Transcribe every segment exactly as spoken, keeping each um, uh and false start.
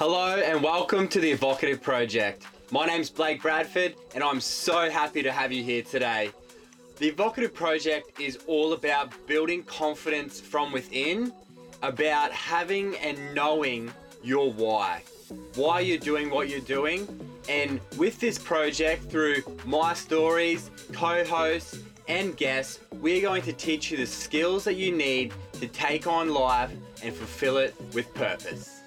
Hello and welcome to The Evocative Project. My name's Blake Bradford and I'm so happy to have you here today. The Evocative Project is all about building confidence from within, about having and knowing your why. Why you're doing what you're doing, and with this project, through my stories, co-hosts and guests, we're going to teach you the skills that you need to take on life and fulfill it with purpose.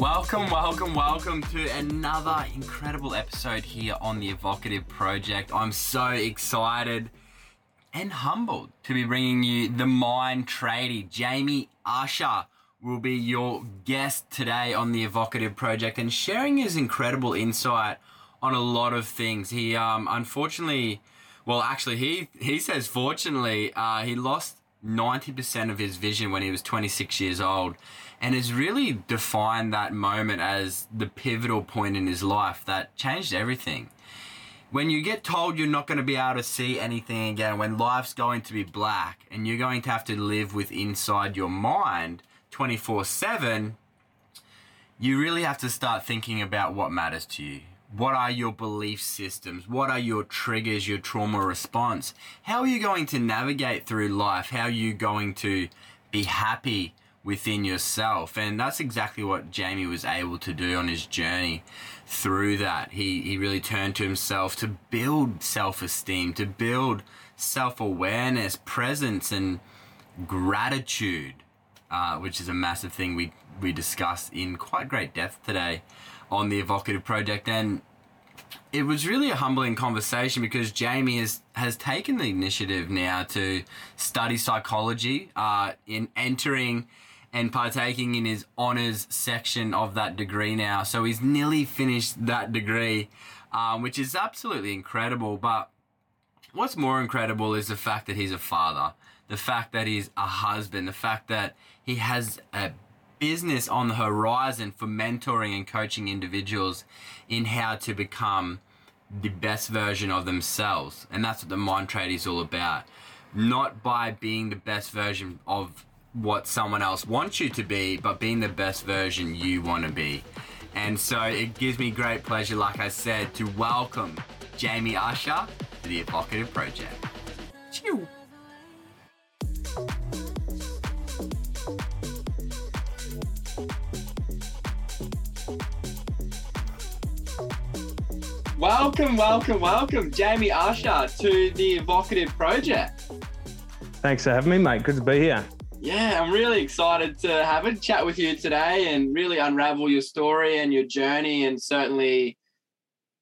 Welcome, welcome, welcome to another incredible episode here on The Evocative Project. I'm so excited and humbled to be bringing you The Mind Tradie. Jamie Usher will be your guest today on The Evocative Project and sharing his incredible insight on a lot of things. He um, unfortunately, well actually he, he says fortunately, uh, he lost ninety percent of his vision when he was twenty-six years old, and has really defined that moment as the pivotal point in his life that changed everything. When you get told you're not going to be able to see anything again, when life's going to be black and you're going to have to live with inside your mind twenty-four seven, you really have to start thinking about what matters to you. What are your belief systems? What are your triggers, your trauma response? How are you going to navigate through life? How are you going to be happy within yourself? And that's exactly what Jamie was able to do on his journey through that. He, he really turned to himself to build self-esteem, to build self-awareness, presence, and gratitude, uh, which is a massive thing we, we discussed in quite great depth today on The Evocative Project. And it was really a humbling conversation because Jamie has, has taken the initiative now to study psychology, uh, in entering and partaking in his honours section of that degree now. So he's nearly finished that degree, um, which is absolutely incredible. But what's more incredible is the fact that he's a father, the fact that he's a husband, the fact that he has a business on the horizon for mentoring and coaching individuals in how to become the best version of themselves. And that's what The Mind Tradie is all about. Not by being the best version of what someone else wants you to be, but being the best version you want to be. And so it gives me great pleasure, like I said, to welcome Jamie Usher to The Evocative Project. Chew. Welcome, welcome, welcome, Jamie Usher to The Evocative Project. Thanks for having me, mate. Good to be here. Yeah, I'm really excited to have a chat with you today and really unravel your story and your journey, and certainly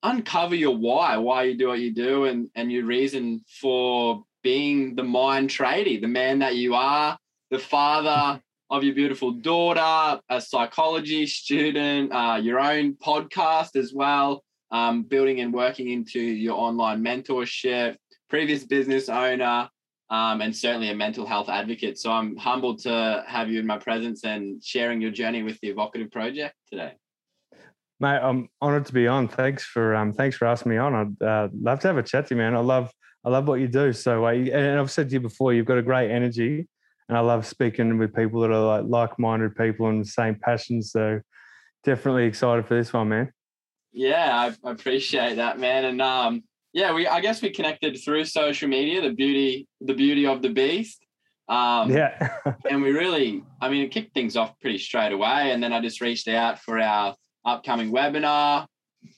uncover your why, why you do what you do, and, and your reason for being the mind tradie, the man that you are, the father of your beautiful daughter, a psychology student, uh, your own podcast as well. Um, building and working into your online mentorship, previous business owner, um, and certainly a mental health advocate. So I'm humbled to have you in my presence and sharing your journey with The Evocative Project today. Mate, I'm honoured to be on. Thanks for um, thanks for asking me on. I'd uh, love to have a chat to you, man. I love I love what you do. So, uh, and I've said to you before, you've got a great energy, and I love speaking with people that are like like-minded people and the same passions. So, definitely excited for this one, man. Yeah, I appreciate that, man. And um, yeah, we I guess we connected through social media, the beauty, the beauty of the beast. Um, yeah. And we really, I mean, it kicked things off pretty straight away. And then I just reached out for our upcoming webinar,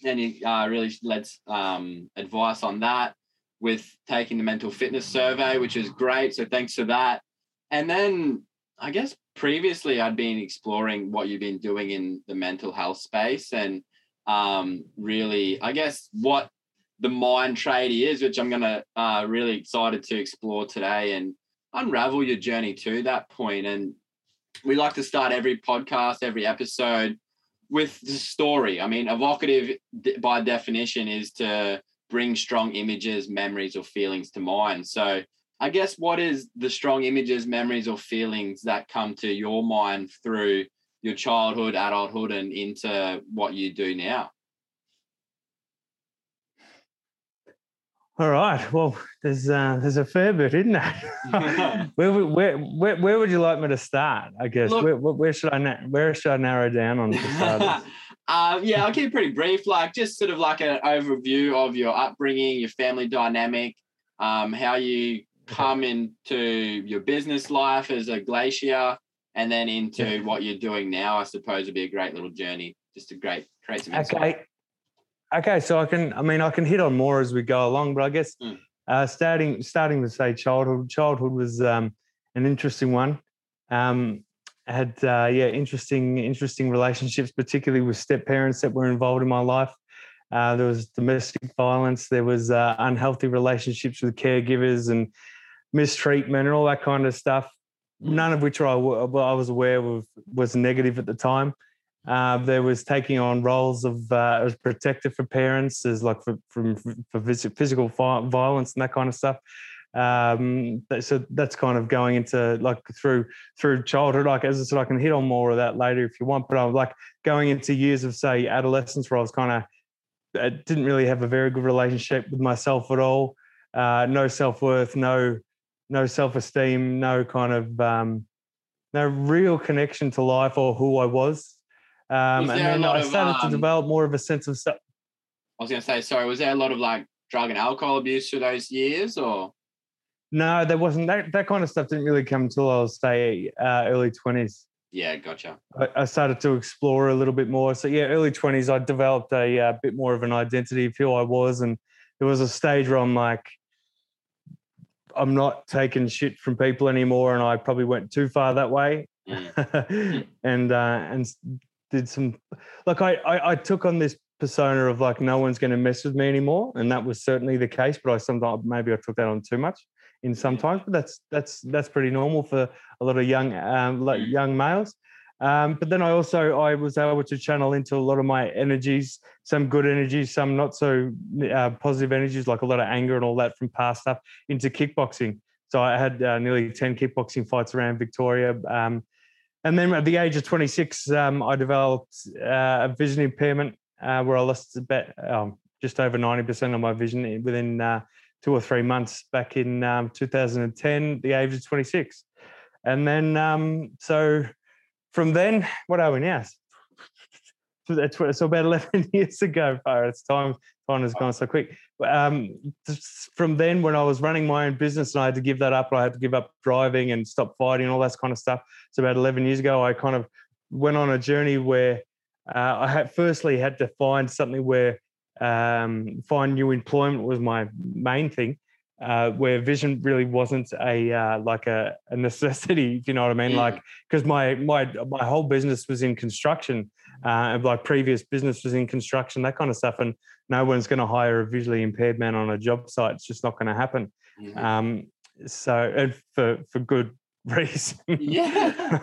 and you uh, really led um, advice on that with taking the mental fitness survey, which is great. So thanks for that. And then I guess previously I'd been exploring what you've been doing in the mental health space, and um really I guess what the mind tradie is, which I'm gonna uh really excited to explore today and unravel your journey to that point. And we like to start every podcast, every episode, with the story. I mean, evocative by definition is to bring strong images, memories, or feelings to mind. So I guess what is the strong images, memories, or feelings that come to your mind through your childhood, adulthood, and into what you do now? All right. Well, there's uh, there's a fair bit, isn't there? where, where where where would you like me to start? I guess Look, where, where should I na- where should I narrow down on? um, yeah, I'll keep it pretty brief. Like just sort of like an overview of your upbringing, your family dynamic, um, how you come into your business life as a glacier, and then into yeah. what you're doing now. I suppose would be a great little journey. Just a great create some insight. Okay. Okay, so I can, I mean, I can hit on more as we go along, but I guess mm. uh, starting starting with, say, childhood. Childhood was um, an interesting one. Um, I had, uh, yeah, interesting interesting relationships, particularly with step-parents that were involved in my life. Uh, there was domestic violence. There was uh, unhealthy relationships with caregivers and mistreatment and all that kind of stuff, none of which I, I was aware of was negative at the time. Uh, there was taking on roles of uh, as protector for parents, as like for, from for physical violence and that kind of stuff. Um, so that's kind of going into like through through childhood. Like as I said, I can hit on more of that later if you want. But I'm like going into years of say adolescence, where I was kind of didn't really have a very good relationship with myself at all. Uh, no self worth, no no self esteem, no kind of um, no real connection to life or who I was. Um, and then I started of, um, to develop more of a sense of stuff. I was going to say, sorry, was there a lot of like drug and alcohol abuse through those years or? No, there wasn't. That that kind of stuff didn't really come until I was, say, uh, early twenties. Yeah, gotcha. I, I started to explore a little bit more. So, yeah, early twenties, I developed a uh, bit more of an identity of who I was. And there was a stage where I'm like, I'm not taking shit from people anymore. And I probably went too far that way. Mm. and uh, and. Did some like I, I I took on this persona of like no one's going to mess with me anymore, and that was certainly the case. But I sometimes maybe I took that on too much in sometimes, but that's that's that's pretty normal for a lot of young um, like young males. Um, but then I also I was able to channel into a lot of my energies, some good energies, some not so uh, positive energies, like a lot of anger and all that from past stuff into kickboxing. So I had uh, nearly ten kickboxing fights around Victoria. Um, And then at the age of twenty-six, um, I developed uh, a vision impairment uh, where I lost about um, just over ninety percent of my vision within uh, two or three months back in um, two thousand ten, the age of twenty-six. And then, um, so from then, what are we now? So about eleven years ago, it's time, time has gone so quick. Um, from then, when I was running my own business and I had to give that up, I had to give up driving and stop fighting and all that kind of stuff. So about eleven years ago, I kind of went on a journey where uh, I had firstly had to find something where um, find new employment was my main thing, uh, where vision really wasn't a uh, like a, a necessity. Do you know what I mean? Yeah. Like because my my my whole business was in construction. Uh, like previous business was in construction, that kind of stuff. And no one's going to hire a visually impaired man on a job site. It's just not going to happen. Yeah. Um, so and for, for good reason. Yeah.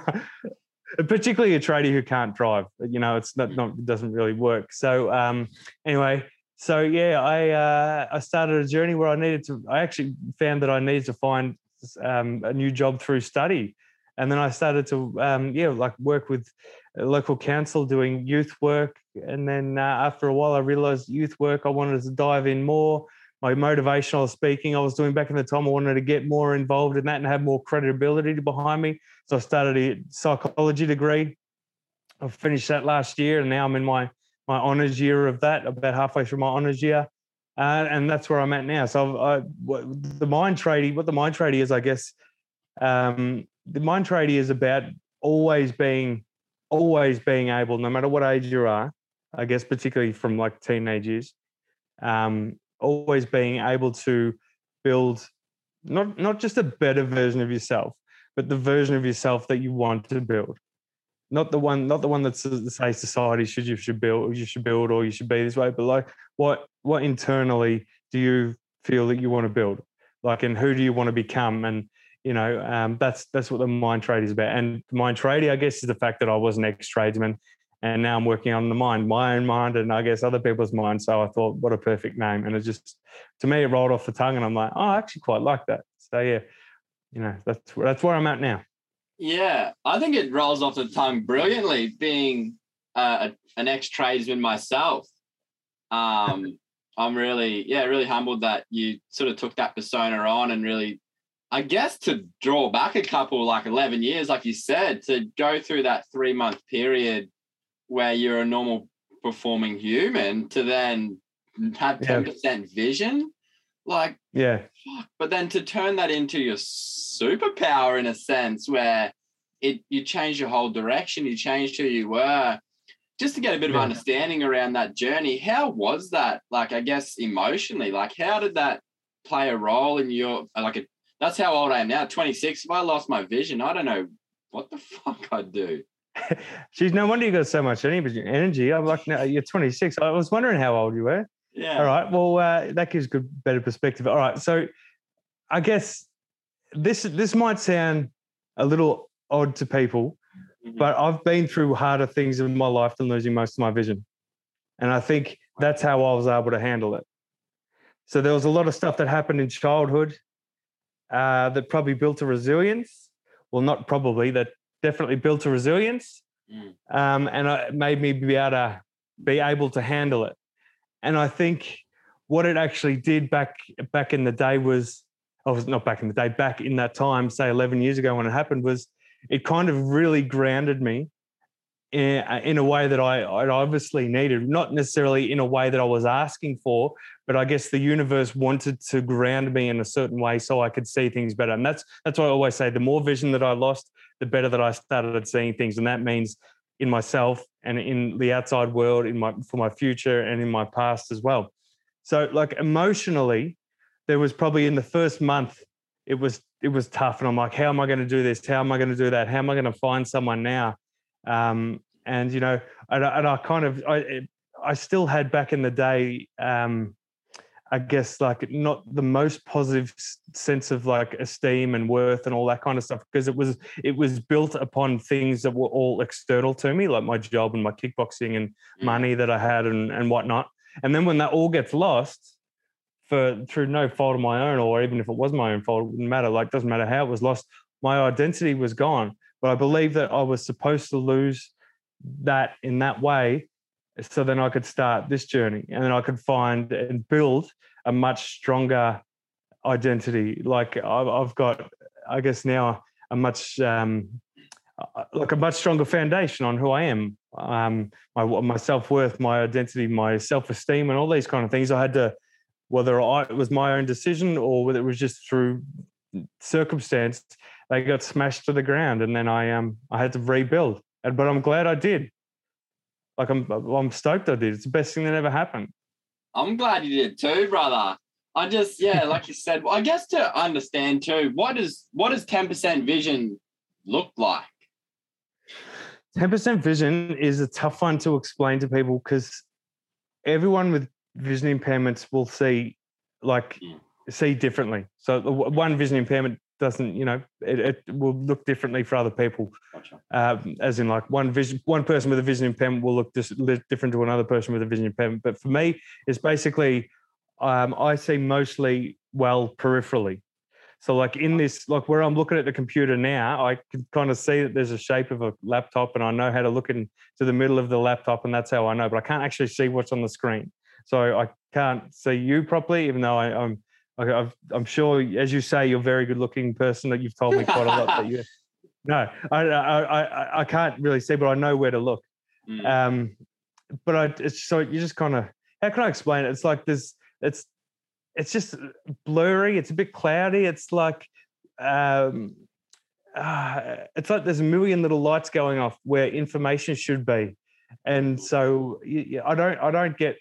Particularly a tradie who can't drive. You know, it's not, not it doesn't really work. So um, anyway, so yeah, I uh, I started a journey where I needed to, I actually found that I needed to find um, a new job through study. And then I started to, um, yeah, like work with local council doing youth work. And then uh, after a while, I realised youth work, I wanted to dive in more. My motivational speaking I was doing back in the time, I wanted to get more involved in that and have more credibility behind me. So I started a psychology degree. I finished that last year and now I'm in my, my honours year of that, about halfway through my honours year. Uh, and that's where I'm at now. So I, the Mind Tradie, what the Mind Tradie is, I guess, um, the Mind Tradie is about always being always being able, no matter what age you are, I guess particularly from like teenage years, um, always being able to build not, not just a better version of yourself, but the version of yourself that you want to build. Not the one, not the one that says society should you should build, you should build or you should be this way, but like what what internally do you feel that you want to build? Like and who do you want to become? And you know, um, that's that's what the Mind Tradie is about. And the Mind Tradie, I guess, is the fact that I was an ex-tradesman and now I'm working on the mind, my own mind and I guess other people's mind. So I thought, what a perfect name. And it just, to me, it rolled off the tongue and I'm like, oh, I actually quite like that. So, yeah, you know, that's, that's where I'm at now. Yeah, I think it rolls off the tongue brilliantly being uh, an ex-tradesman myself. Um, I'm really, yeah, really humbled that you sort of took that persona on and really, I guess, to draw back a couple, like eleven years, like you said, to go through that three-month period where you're a normal performing human to then have ten percent yeah. vision, like, yeah. Fuck. But then to turn that into your superpower in a sense where it you change your whole direction, you changed who you were, just to get a bit of yeah. understanding around that journey. How was that? Like, I guess emotionally, like how did that play a role in your, like a, that's how old I am now, twenty-six. If I lost my vision, I don't know what the fuck I'd do. Geez, no wonder you got so much energy. I'm like, no, you're twenty-six. I was wondering how old you were. Yeah. All right. Well, uh, that gives good, better perspective. All right. So I guess this, this might sound a little odd to people, mm-hmm. but I've been through harder things in my life than losing most of my vision. And I think that's how I was able to handle it. So there was a lot of stuff that happened in childhood uh, that probably built a resilience. Well, not probably, that definitely built a resilience mm. um, and it made me be able to be able to handle it. And I think what it actually did back back in the day was, oh, not back in the day, back in that time, say eleven years ago when it happened, was it kind of really grounded me in, in a way that I, I obviously needed, not necessarily in a way that I was asking for, but I guess the universe wanted to ground me in a certain way so I could see things better. And that's that's why I always say the more vision that I lost, the better that I started seeing things. And that means in myself and in the outside world, in my for my future and in my past as well. So like emotionally, there was probably in the first month, it was it was tough. And I'm like, how am I going to do this? How am I going to do that? How am I going to find someone now? Um, and, you know, and I, and I kind of, I I still had back in the day, um, I guess, like not the most positive sense of like esteem and worth and all that kind of stuff, because it was it was built upon things that were all external to me, like my job and my kickboxing and mm. money that I had and, and whatnot. And then when that all gets lost, for through no fault of my own, or even if it was my own fault, it wouldn't matter. Like, doesn't matter how it was lost. My identity was gone. But I believe that I was supposed to lose that in that way, so then I could start this journey, and then I could find and build a much stronger identity. Like I've got, I guess now a much um, like a much stronger foundation on who I am, um, my my self-worth, my identity, my self-esteem, and all these kind of things. I had to, whether I, it was my own decision or whether it was just through circumstance, they got smashed to the ground, and then I um I had to rebuild. But I'm glad I did. Like I'm, I'm stoked I did. It's the best thing that ever happened. I'm glad you did too, brother. I just, yeah, like you said, well, I guess to understand too, what does what does ten percent vision look like? ten percent vision is a tough one to explain to people, because everyone with vision impairments will see, like, yeah. see differently. So one vision impairment doesn't, you know, it, it will look differently for other people. Gotcha. Um, as in like one vision, one person with a vision impairment will look dis- different to another person with a vision impairment. But for me, it's basically, um, I see mostly well peripherally. So like in this, like where I'm looking at the computer now, I can kind of see that there's a shape of a laptop, and I know how to look into the middle of the laptop, and that's how I know, but I can't actually see what's on the screen. So I can't see you properly, even though I, I'm, I've, I'm sure, as you say, you're a very good-looking person. That you've told me quite a lot. That you, no, I, I, I, I can't really see, but I know where to look. Mm. Um, but I, it's, so you just kind of, how can I explain it? It's like this. It's, it's just blurry. It's a bit cloudy. It's like, um, uh, it's like there's a million little lights going off where information should be, and so you, I don't, I don't get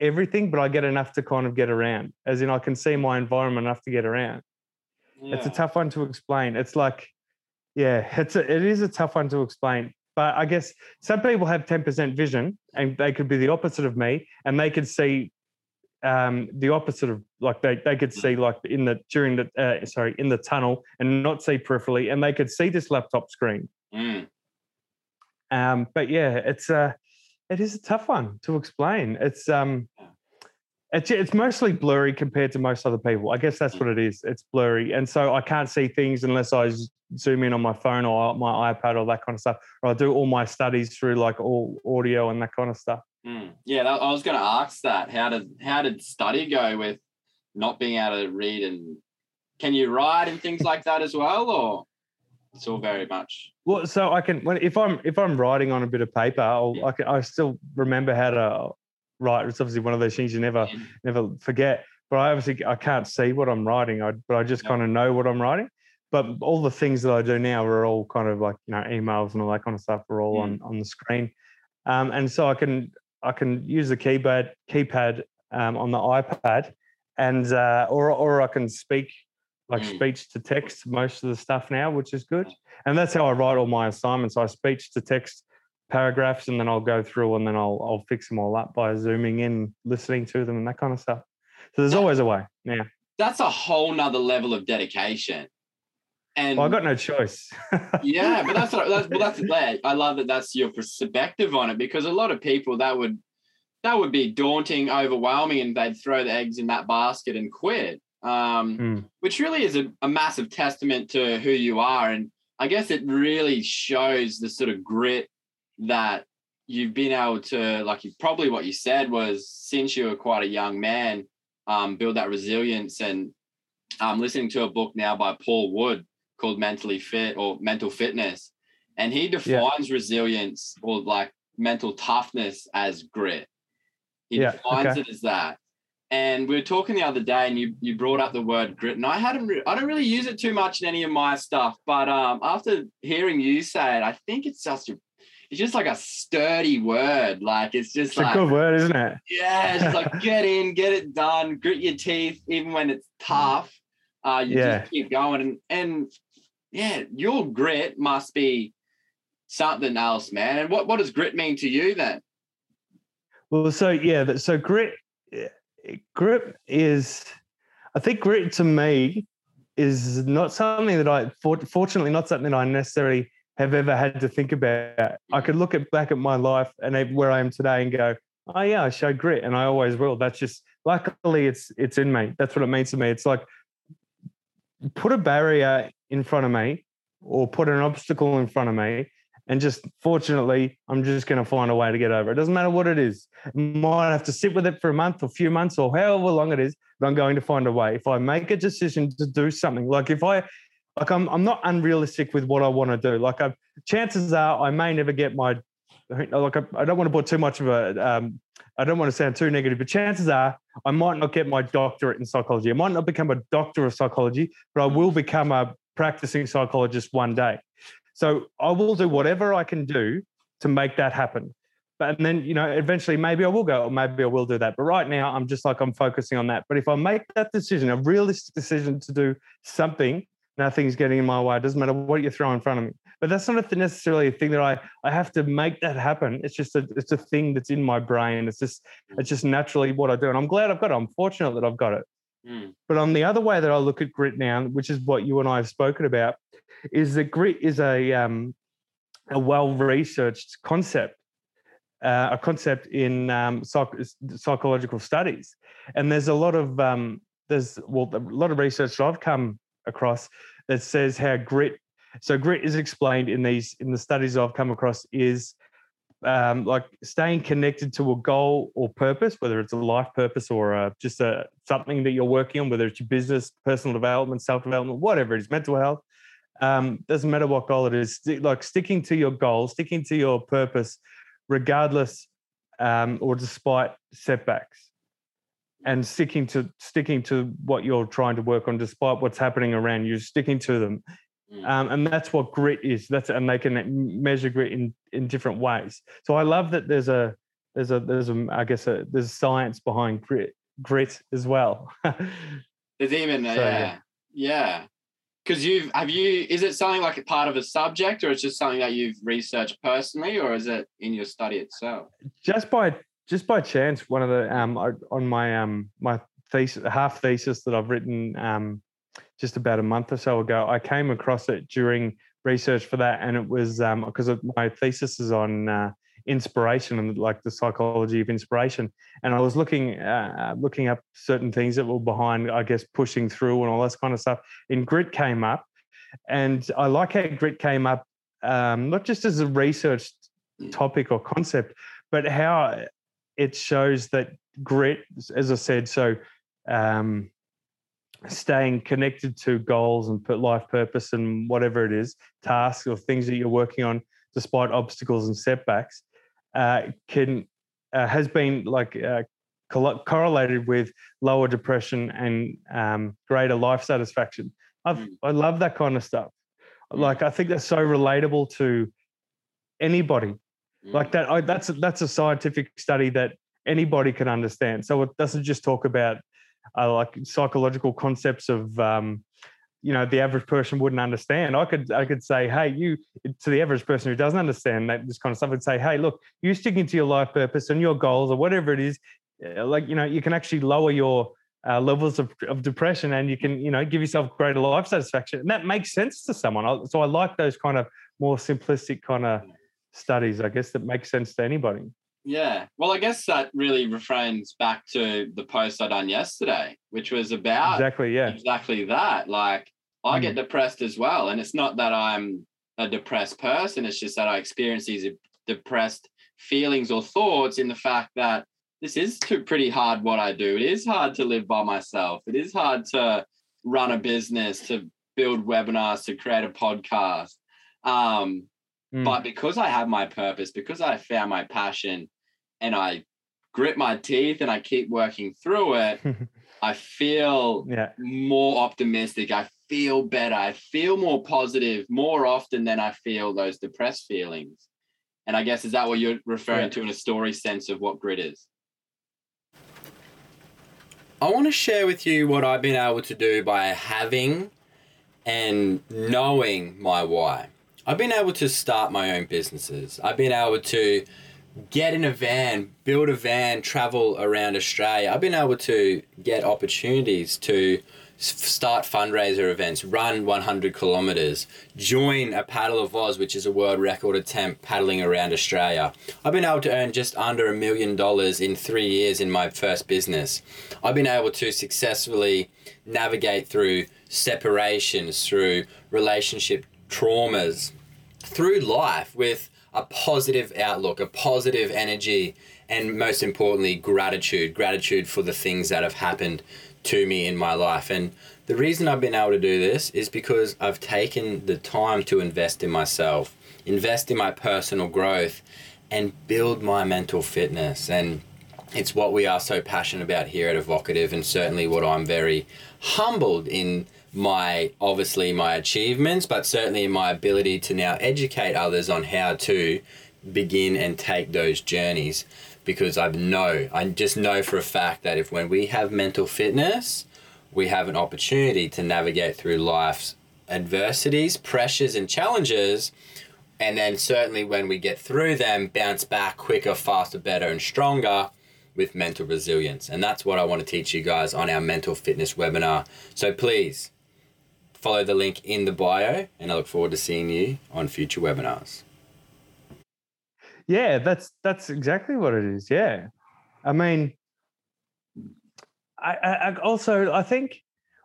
everything, but I get enough to kind of get around, as in I can see my environment enough to get around. Yeah. It's a tough one to explain. It's like, yeah, it's a, it is a tough one to explain, but I guess some people have ten percent vision and they could be the opposite of me, and they could see um, the opposite of, like they, they could see like in the, during the, uh, sorry, in the tunnel and not see peripherally, and they could see this laptop screen. Mm. Um, but yeah, it's a, uh, it is a tough one to explain. It's um, it's it's mostly blurry compared to most other people. I guess that's what it is. It's blurry, and so I can't see things unless I zoom in on my phone or my iPad or that kind of stuff. Or I do all my studies through like all audio and that kind of stuff. Mm. Yeah, I was going to ask that. How did how did study go with not being able to read, and can you write and things like that as well, or it's all very much? Well, so I can when if I'm if I'm writing on a bit of paper, I'll, yeah. I can, I still remember how to write. It's obviously one of those things you never yeah. never forget. But I obviously I can't see what I'm writing. I but I just no. kind of know what I'm writing. But all the things that I do now are all kind of like, you know, emails and all that kind of stuff are all yeah. on on the screen, um, and so I can. I can use the keypad keypad um, on the iPad, and uh, or or I can speak like mm. speech to text most of the stuff now, which is good. And that's how I write all my assignments. I speech to text paragraphs, and then I'll go through and then I'll I'll fix them all up by zooming in, listening to them, and that kind of stuff. So there's that, always a way. Yeah, that's a whole nother level of dedication. And well, I got no choice. yeah, but that's, that's well, that's that. I love that. That's your perspective on it, because a lot of people that would that would be daunting, overwhelming, and they'd throw the eggs in that basket and quit. Um, mm. Which really is a, a massive testament to who you are, and I guess it really shows the sort of grit that you've been able to, like, you probably what you said was since you were quite a young man, um, build that resilience. And I'm um, listening to a book now by Paul Wood called Mentally Fit or Mental Fitness, and he defines yeah. resilience or like mental toughness as grit. He yeah. defines okay. it as that. And we were talking the other day, and you you brought up the word grit, and I hadn't re- I don't really use it too much in any of my stuff, but um, after hearing you say it, I think it's just a, it's just like a sturdy word. Like it's just it's like a good word, isn't it? Yeah, it's just like get in, get it done, grit your teeth even when it's tough. Uh, you yeah. just keep going, and and. Yeah, your grit must be something else, man. And what, what does grit mean to you then? Well, so, yeah, so grit, grit is, I think grit to me is not something that I, fortunately, not something that I necessarily have ever had to think about. I could look at, back at my life and where I am today and go, oh, yeah, I show grit, and I always will. That's just, luckily, it's it's in me. That's what it means to me. It's like, put a barrier in front of me or put an obstacle in front of me, and just fortunately I'm just going to find a way to get over it. It doesn't matter what it is. I might have to sit with it for a month or a few months or however long it is, but I'm going to find a way. If I make a decision to do something, like if I like I'm I'm not unrealistic with what I want to do. Like I, chances are I may never get my like I, I don't want to put too much of a um, I don't want to sound too negative, but chances are I might not get my doctorate in psychology. I might not become a doctor of psychology, but I will become a practicing psychologist one day. So I will do whatever I can do to make that happen. But and then, you know, eventually maybe I will go, or maybe I will do that. But right now I'm just like, I'm focusing on that. But if I make that decision, a realistic decision to do something, nothing's getting in my way. It doesn't matter what you throw in front of me. But that's not necessarily a thing that I, I have to make that happen. It's just a it's a thing that's in my brain. It's just it's just naturally what I do. And I'm glad I've got it. I'm fortunate that I've got it. Mm. But on the other way that I look at grit now, which is what you and I have spoken about, is that grit is a um, a well-researched concept, uh, a concept in um, psych- psychological studies. And there's a lot of um, there's well a lot of research that I've come across that says how grit, so grit is explained in these in the studies I've come across is um, like staying connected to a goal or purpose, whether it's a life purpose or a, just a something that you're working on, whether it's your business, personal development, self-development, whatever it is, mental health, um, doesn't matter what goal it is, like sticking to your goal, sticking to your purpose, regardless um, or despite setbacks. And sticking to sticking to what you're trying to work on, despite what's happening around you, sticking to them, mm. um, and that's what grit is. That's and they can measure grit in, in different ways. So I love that there's a there's a there's a I guess a, there's science behind grit grit as well. There's even so, yeah yeah because you've have you is it something like a part of a subject, or it's just something that you've researched personally, or is it in your study itself? Just by Just by chance, one of the um, on my um, my thesis, half thesis that I've written um, just about a month or so ago, I came across it during research for that, and it was um, because of my thesis is on uh, inspiration and like the psychology of inspiration, and I was looking uh, looking up certain things that were behind, I guess, pushing through and all that kind of stuff. And grit came up, and I like how grit came up, um, not just as a research topic or concept, but how it shows that grit, as I said, so um, staying connected to goals and put life purpose and whatever it is, tasks or things that you're working on, despite obstacles and setbacks, uh, can uh, has been like uh, correlated with lower depression and um, greater life satisfaction. I've, mm. I love that kind of stuff. Mm. Like, I think that's so relatable to anybody. Mm. Like that, I, that's that's a scientific study that anybody can understand. So it doesn't just talk about uh, like psychological concepts of um, you know, the average person wouldn't understand. I could I could say, hey, you, to the average person who doesn't understand that this kind of stuff, I'd say, hey, look, you sticking to your life purpose and your goals or whatever it is, like, you know, you can actually lower your uh, levels of, of depression, and you can, you know, give yourself greater life satisfaction. And that makes sense to someone. So I like those kind of more simplistic kind of studies, I guess, that make sense to anybody. Yeah. Well, I guess that really reframes back to the post I done yesterday, which was about exactly, yeah. exactly that. Like, I mm. get depressed as well. And it's not that I'm a depressed person. It's just that I experience these depressed feelings or thoughts in the fact that this is too pretty hard what I do. It is hard to live by myself. It is hard to run a business, to build webinars, to create a podcast. Um, mm. But because I have my purpose, because I found my passion and I grit my teeth and I keep working through it, I feel yeah. more optimistic. I feel better. I feel more positive more often than I feel those depressed feelings. And I guess, is that what you're referring yeah. to in a story sense of what grit is? I want to share with you what I've been able to do by having and knowing my why. I've been able to start my own businesses. I've been able to get in a van, build a van, travel around Australia. I've been able to get opportunities to start fundraiser events, run one hundred kilometers, join a Paddle of Oz, which is a world record attempt paddling around Australia. I've been able to earn just under a million dollars in three years in my first business. I've been able to successfully navigate through separations, through relationship traumas, through life with a positive outlook, a positive energy, and most importantly, gratitude, gratitude for the things that have happened to me in my life. And the reason I've been able to do this is because I've taken the time to invest in myself, invest in my personal growth, and build my mental fitness. And it's what we are so passionate about here at Evocative, and certainly what I'm very humbled in my, obviously my achievements, but certainly my ability to now educate others on how to begin and take those journeys. Because I know, I just know for a fact that if when we have mental fitness, we have an opportunity to navigate through life's adversities, pressures and challenges. And then certainly when we get through them, bounce back quicker, faster, better and stronger with mental resilience. And that's what I want to teach you guys on our mental fitness webinar. So please follow the link in the bio, and I look forward to seeing you on future webinars. Yeah, that's that's exactly what it is. Yeah, I mean, I, I also I think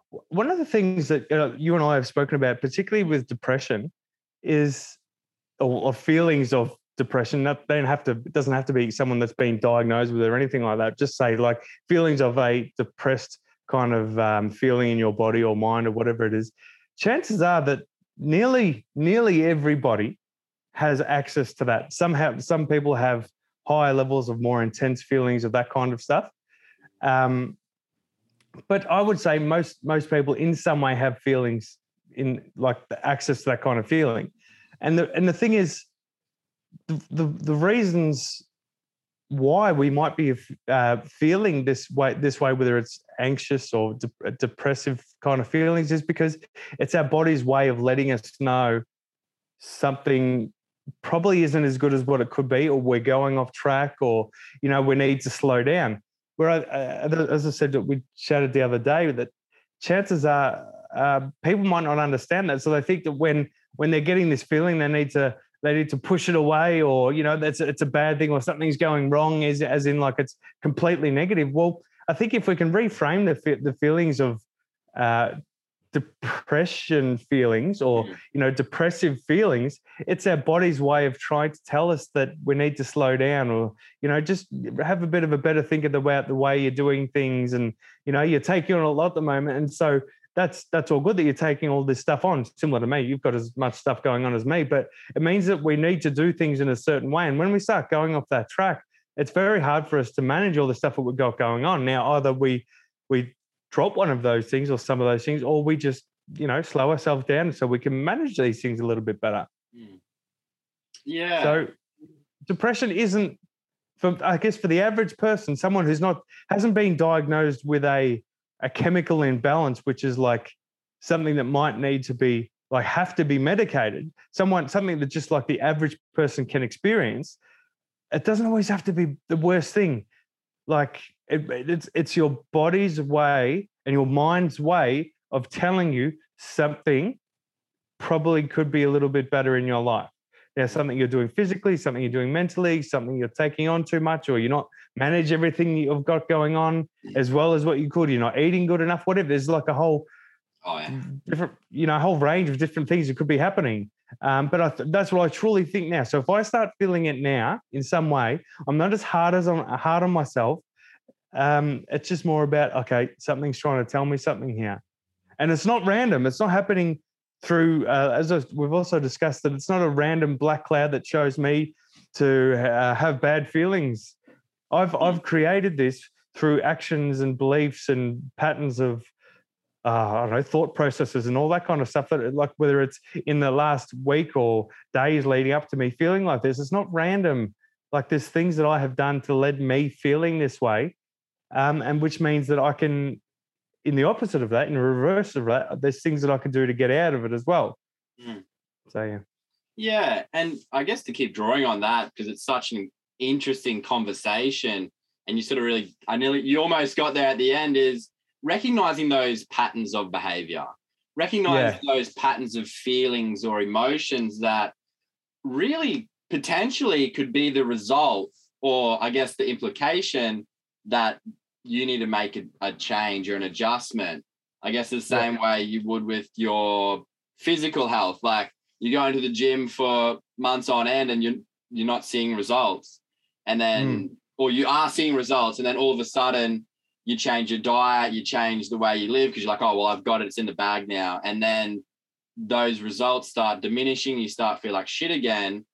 one of the things that you know, you and I have spoken about, particularly with depression, is or, or feelings of depression. That they don't have to. It doesn't have to be someone that's been diagnosed with it or anything like that. Just say like feelings of a depressed kind of um, feeling in your body or mind or whatever it is. Chances are that nearly nearly everybody has access to that. Some have, some people have higher levels of more intense feelings of that kind of stuff. Um, but I would say most most people in some way have feelings in like the access to that kind of feeling. And the and the thing is, the the, the reasons why we might be uh, feeling this way, this way, whether it's anxious or de- depressive kind of feelings, is because it's our body's way of letting us know something probably isn't as good as what it could be, or we're going off track, or, you know, we need to slow down. Where, uh, as I said, that we chatted the other day, that chances are uh, people might not understand that. So they think that when when they're getting this feeling, they need to they need to push it away, or, you know, that's it's a bad thing, or something's going wrong, as as in like it's completely negative. Well, I think if we can reframe the the feelings of uh, depression feelings or, you know, depressive feelings, it's our body's way of trying to tell us that we need to slow down or, you know, just have a bit of a better think about the way you're doing things. And, you know, you're taking on a lot at the moment. And so that's, that's all good that you're taking all this stuff on. Similar to me, you've got as much stuff going on as me, but it means that we need to do things in a certain way. And when we start going off that track, it's very hard for us to manage all the stuff that we've got going on. Now, either we, we, drop one of those things or some of those things, or we just, you know, slow ourselves down so we can manage these things a little bit better. Yeah. So depression isn't, for, I guess, for the average person, someone who's not, hasn't been diagnosed with a, a chemical imbalance, which is like something that might need to be, like have to be medicated, someone, something that just like the average person can experience, it doesn't always have to be the worst thing. Like it, it's it's your body's way and your mind's way of telling you something probably could be a little bit better in your life. There's something you're doing physically, something you're doing mentally, something you're taking on too much, or you're not manage everything you've got going on as well as what you could. You're not eating good enough, whatever. There's like a whole oh, yeah. different, you know, a whole range of different things that could be happening. Um, but I th- that's what I truly think now. So if I start feeling it now in some way, I'm not as hard as I'm hard on myself. Um, it's just more about, okay, something's trying to tell me something here. And it's not random. It's not happening through, uh, as I, we've also discussed, that it's not a random black cloud that shows me to uh, have bad feelings. I've mm. I've created this through actions and beliefs and patterns of, Uh, I don't know, thought processes and all that kind of stuff, that like whether it's in the last week or days leading up to me feeling like this, it's not random. Like there's things that I have done to lead me feeling this way. Um, and which means that I can, in the opposite of that, in the reverse of that, there's things that I can do to get out of it as well. Mm. So, yeah. Yeah. And I guess to keep drawing on that, because it's such an interesting conversation and you sort of really, I nearly, you almost got there at the end is, recognizing those patterns of behavior, recognizing yeah. those patterns of feelings or emotions that really potentially could be the result, or I guess the implication that you need to make a, a change or an adjustment. I guess the same yeah. way you would with your physical health. Like you go into the gym for months on end and you're, you're not seeing results. And then, mm. or you are seeing results and then all of a sudden, you change your diet, you change the way you live because you're like, oh, well, I've got it. It's in the bag now. And then those results start diminishing. You start feel like shit again.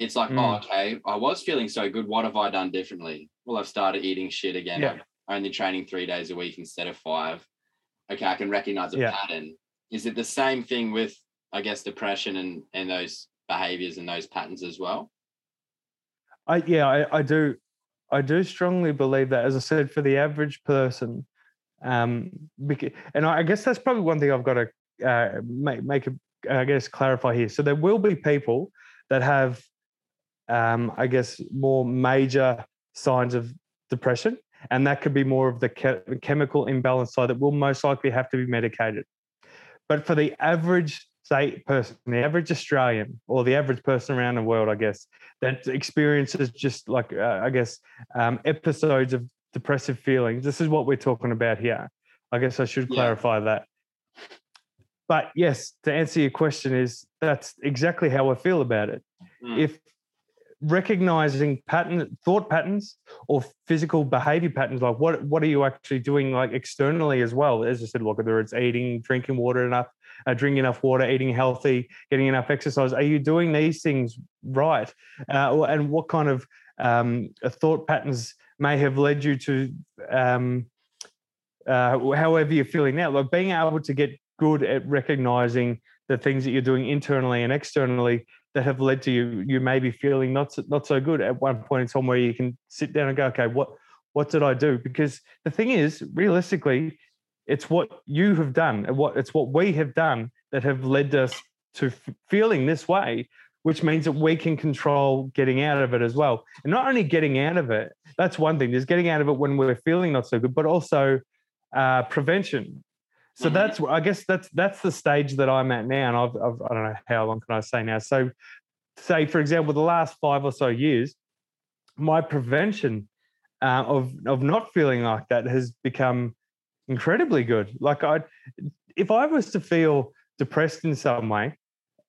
It's like, mm. oh, okay, I was feeling so good. What have I done differently? Well, I've started eating shit again. Yeah. I'm only training three days a week instead of five. Okay, I can recognize a yeah. pattern. Is it the same thing with, I guess, depression and, and those behaviors and those patterns as well? I Yeah, I, I do. I do strongly believe that, as I said, for the average person, um, and I guess that's probably one thing I've got to uh, make, make a, I guess, clarify here. So there will be people that have, um, I guess, more major signs of depression, and that could be more of the ke- chemical imbalance side that will most likely have to be medicated. But for the average, say, person, the average Australian or the average person around the world, I guess, that experiences just like, uh, I guess, um, episodes of depressive feelings. This is what we're talking about here. I guess I should clarify yeah. that. But yes, to answer your question is that's exactly how I feel about it. Mm. If recognizing pattern, thought patterns or physical behavior patterns, like what, what are you actually doing like externally as well? As I said, look, whether it's eating, drinking water enough, Uh, drinking enough water, eating healthy, getting enough exercise. Are you doing these things right? Uh, and what kind of um, thought patterns may have led you to um, uh, however you're feeling now? Like being able to get good at recognizing the things that you're doing internally and externally that have led to you, you may be feeling not so, not so good at one point in time where you can sit down and go, okay, what, what did I do? Because the thing is, realistically, it's what you have done and what it's what we have done that have led us to f- feeling this way, which means that we can control getting out of it as well. And not only getting out of it, that's one thing, there's getting out of it when we're feeling not so good, but also uh, prevention. So mm-hmm. that's, I guess that's, that's the stage that I'm at now. And I've, I've, I don't know how long can I say now. So say, for example, the last five or so years, my prevention uh, of, of not feeling like that has become incredibly good. Like I, if I was to feel depressed in some way,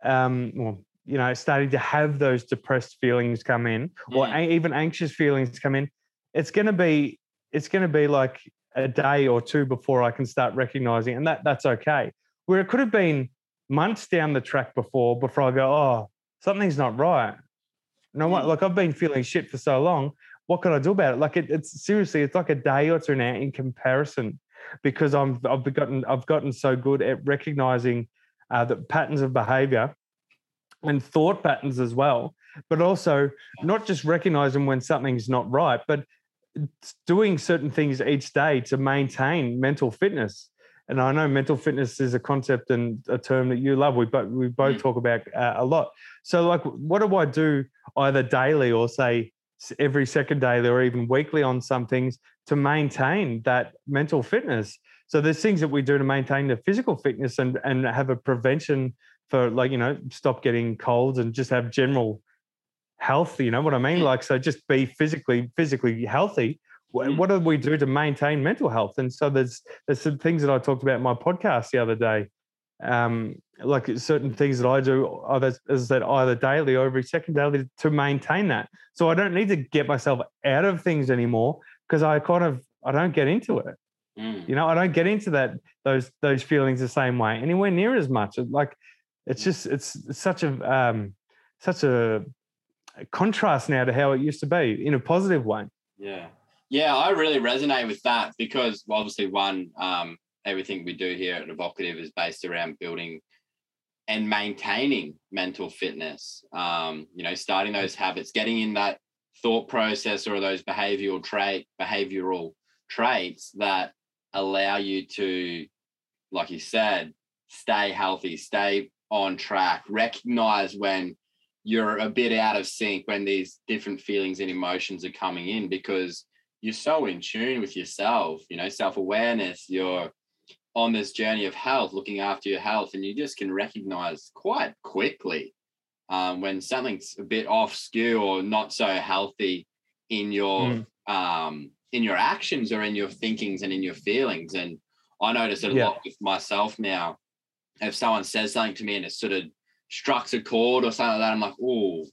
um, well, you know, starting to have those depressed feelings come in, yeah. or a- even anxious feelings come in, it's going to be, it's going to be like a day or two before I can start recognizing, and that that's okay. Where it could have been months down the track before, before I go, oh, something's not right. No, what? Like, I've been feeling shit for so long. What can I do about it? Like, it, it's seriously, it's like a day or two now in comparison, because I'm I've gotten I've gotten so good at recognizing uh, the patterns of behavior and thought patterns as well, but also not just recognizing when something's not right, but doing certain things each day to maintain mental fitness. And I know mental fitness is a concept and a term that you love. We both we both talk about uh, a lot. So, like, what do I do either daily or say every second daily or even weekly on some things to maintain that mental fitness? So there's things that we do to maintain the physical fitness and and have a prevention for, like, you know, stop getting colds and just have general health. You know what I mean? Like, so just be physically physically healthy. What do we do to maintain mental health? And so there's there's some things that I talked about in my podcast the other day, um, like certain things that I do, as that either daily or every second daily to maintain that. So I don't need to get myself out of things anymore because I kind of I don't get into it. Mm. You know, I don't get into that those those feelings the same way anywhere near as much. Like, it's just it's such a um, such a contrast now to how it used to be in a positive way. Yeah. Yeah, I really resonate with that because, well, obviously, one, um, everything we do here at Evocative is based around building and maintaining mental fitness, um, you know, starting those habits, getting in that thought process or those behavioral trait, behavioral traits that allow you to, like you said, stay healthy, stay on track, recognize when you're a bit out of sync, when these different feelings and emotions are coming in, because you're so in tune with yourself, you know, self-awareness. You're on this journey of health, looking after your health, and you just can recognize quite quickly um, when something's a bit off skew or not so healthy in your mm. um, in your actions or in your thinkings and in your feelings. And I notice it a yeah. lot with myself now. If someone says something to me and it sort of struck a chord or something like that, I'm like, oh,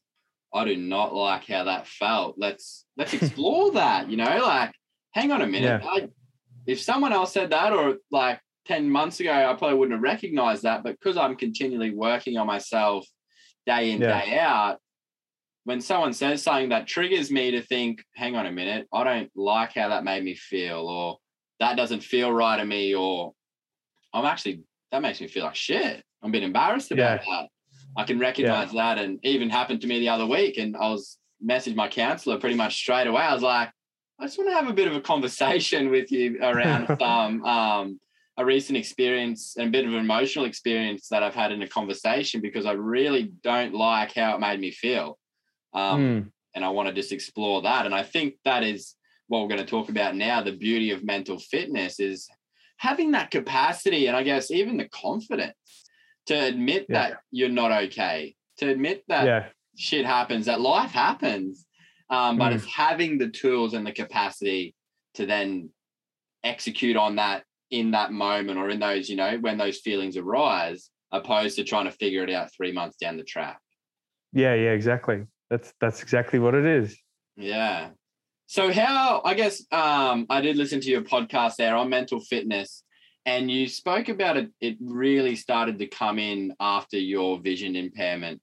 I do not like how that felt. Let's let's explore that, you know, like, hang on a minute. Yeah. I, if someone else said that, or like ten months ago, I probably wouldn't have recognized that, but because I'm continually working on myself day in, yeah. day out, when someone says something that triggers me to think, hang on a minute, I don't like how that made me feel, or that doesn't feel right to me, or I'm actually, that makes me feel like shit. I'm a bit embarrassed about yeah. that. I can recognize yeah. that. And even happened to me the other week, and I was messaged my counselor pretty much straight away. I was like, I just want to have a bit of a conversation with you around um, um, a recent experience and a bit of an emotional experience that I've had in a conversation, because I really don't like how it made me feel. Um, mm. And I want to just explore that. And I think that is what we're going to talk about now. The beauty of mental fitness is having that capacity, and I guess even the confidence to admit yeah. that you're not okay, to admit that yeah. shit happens, that life happens, um, but mm. it's having the tools and the capacity to then execute on that in that moment or in those, you know, when those feelings arise, opposed to trying to figure it out three months down the track. Yeah, yeah, exactly. That's that's exactly what it is. Yeah. So how, I guess um, I did listen to your podcast there on mental fitness, and you spoke about it, it really started to come in after your vision impairment,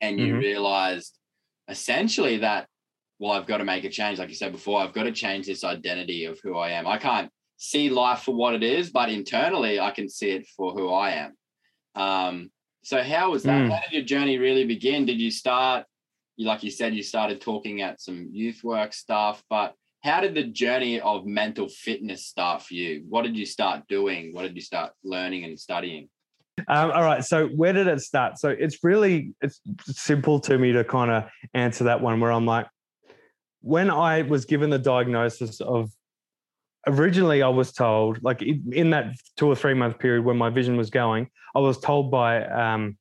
and you mm-hmm. realized essentially that, well, I've got to make a change. Like you said before, I've got to change this identity of who I am. I can't see life for what it is, but internally I can see it for who I am. Um, so how was that? Mm. How did your journey really begin? Did you start, like you said, you started talking at some youth work stuff, but how did the journey of mental fitness start for you? What did you start doing? What did you start learning and studying? Um, all right. So where did it start? So it's really it's simple to me to kind of answer that one, where I'm like, when I was given the diagnosis of originally I was told, like in that two or three month period when my vision was going, I was told by um,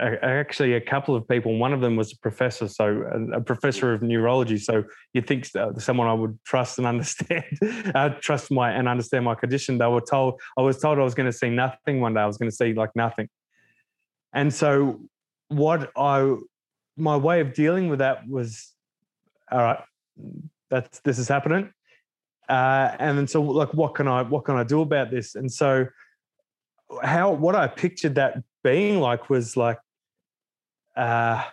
actually a couple of people. One of them was a professor, so a professor of neurology. So you'd think someone I would trust and understand, uh, trust my and understand my condition. They were told I was told I was going to see nothing one day. I was going to see like nothing. And so what I my way of dealing with that was, all right, that's this is happening. Uh, and then so like, what can I, what can I do about this? And so how, what I pictured that being like was like, uh,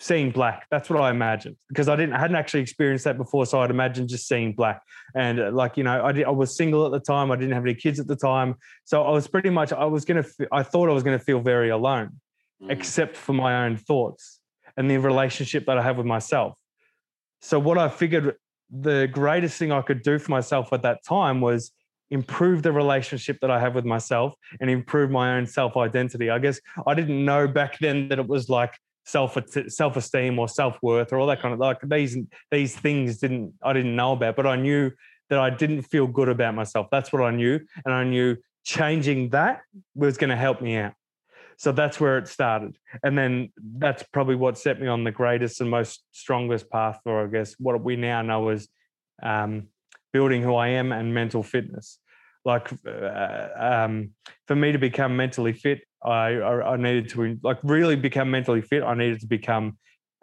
seeing black. That's what I imagined, because I didn't, I hadn't actually experienced that before. So I'd imagined just seeing black and uh, like, you know, I did, I was single at the time. I didn't have any kids at the time. So I was pretty much, I was going to, I thought I was going to feel very alone, mm. except for my own thoughts and the relationship that I have with myself. So what I figured the greatest thing I could do for myself at that time was improve the relationship that I have with myself and improve my own self-identity. I guess I didn't know back then that it was like self self-esteem or self-worth or all that kind of like these these things didn't I didn't know about, but I knew that I didn't feel good about myself. That's what I knew, and I knew changing that was going to help me out. So that's where it started. And then that's probably what set me on the greatest and most strongest path for, I guess, what we now know as um, building who I am and mental fitness. Like uh, um, for me to become mentally fit, I, I, I needed to like really become mentally fit. I needed to become,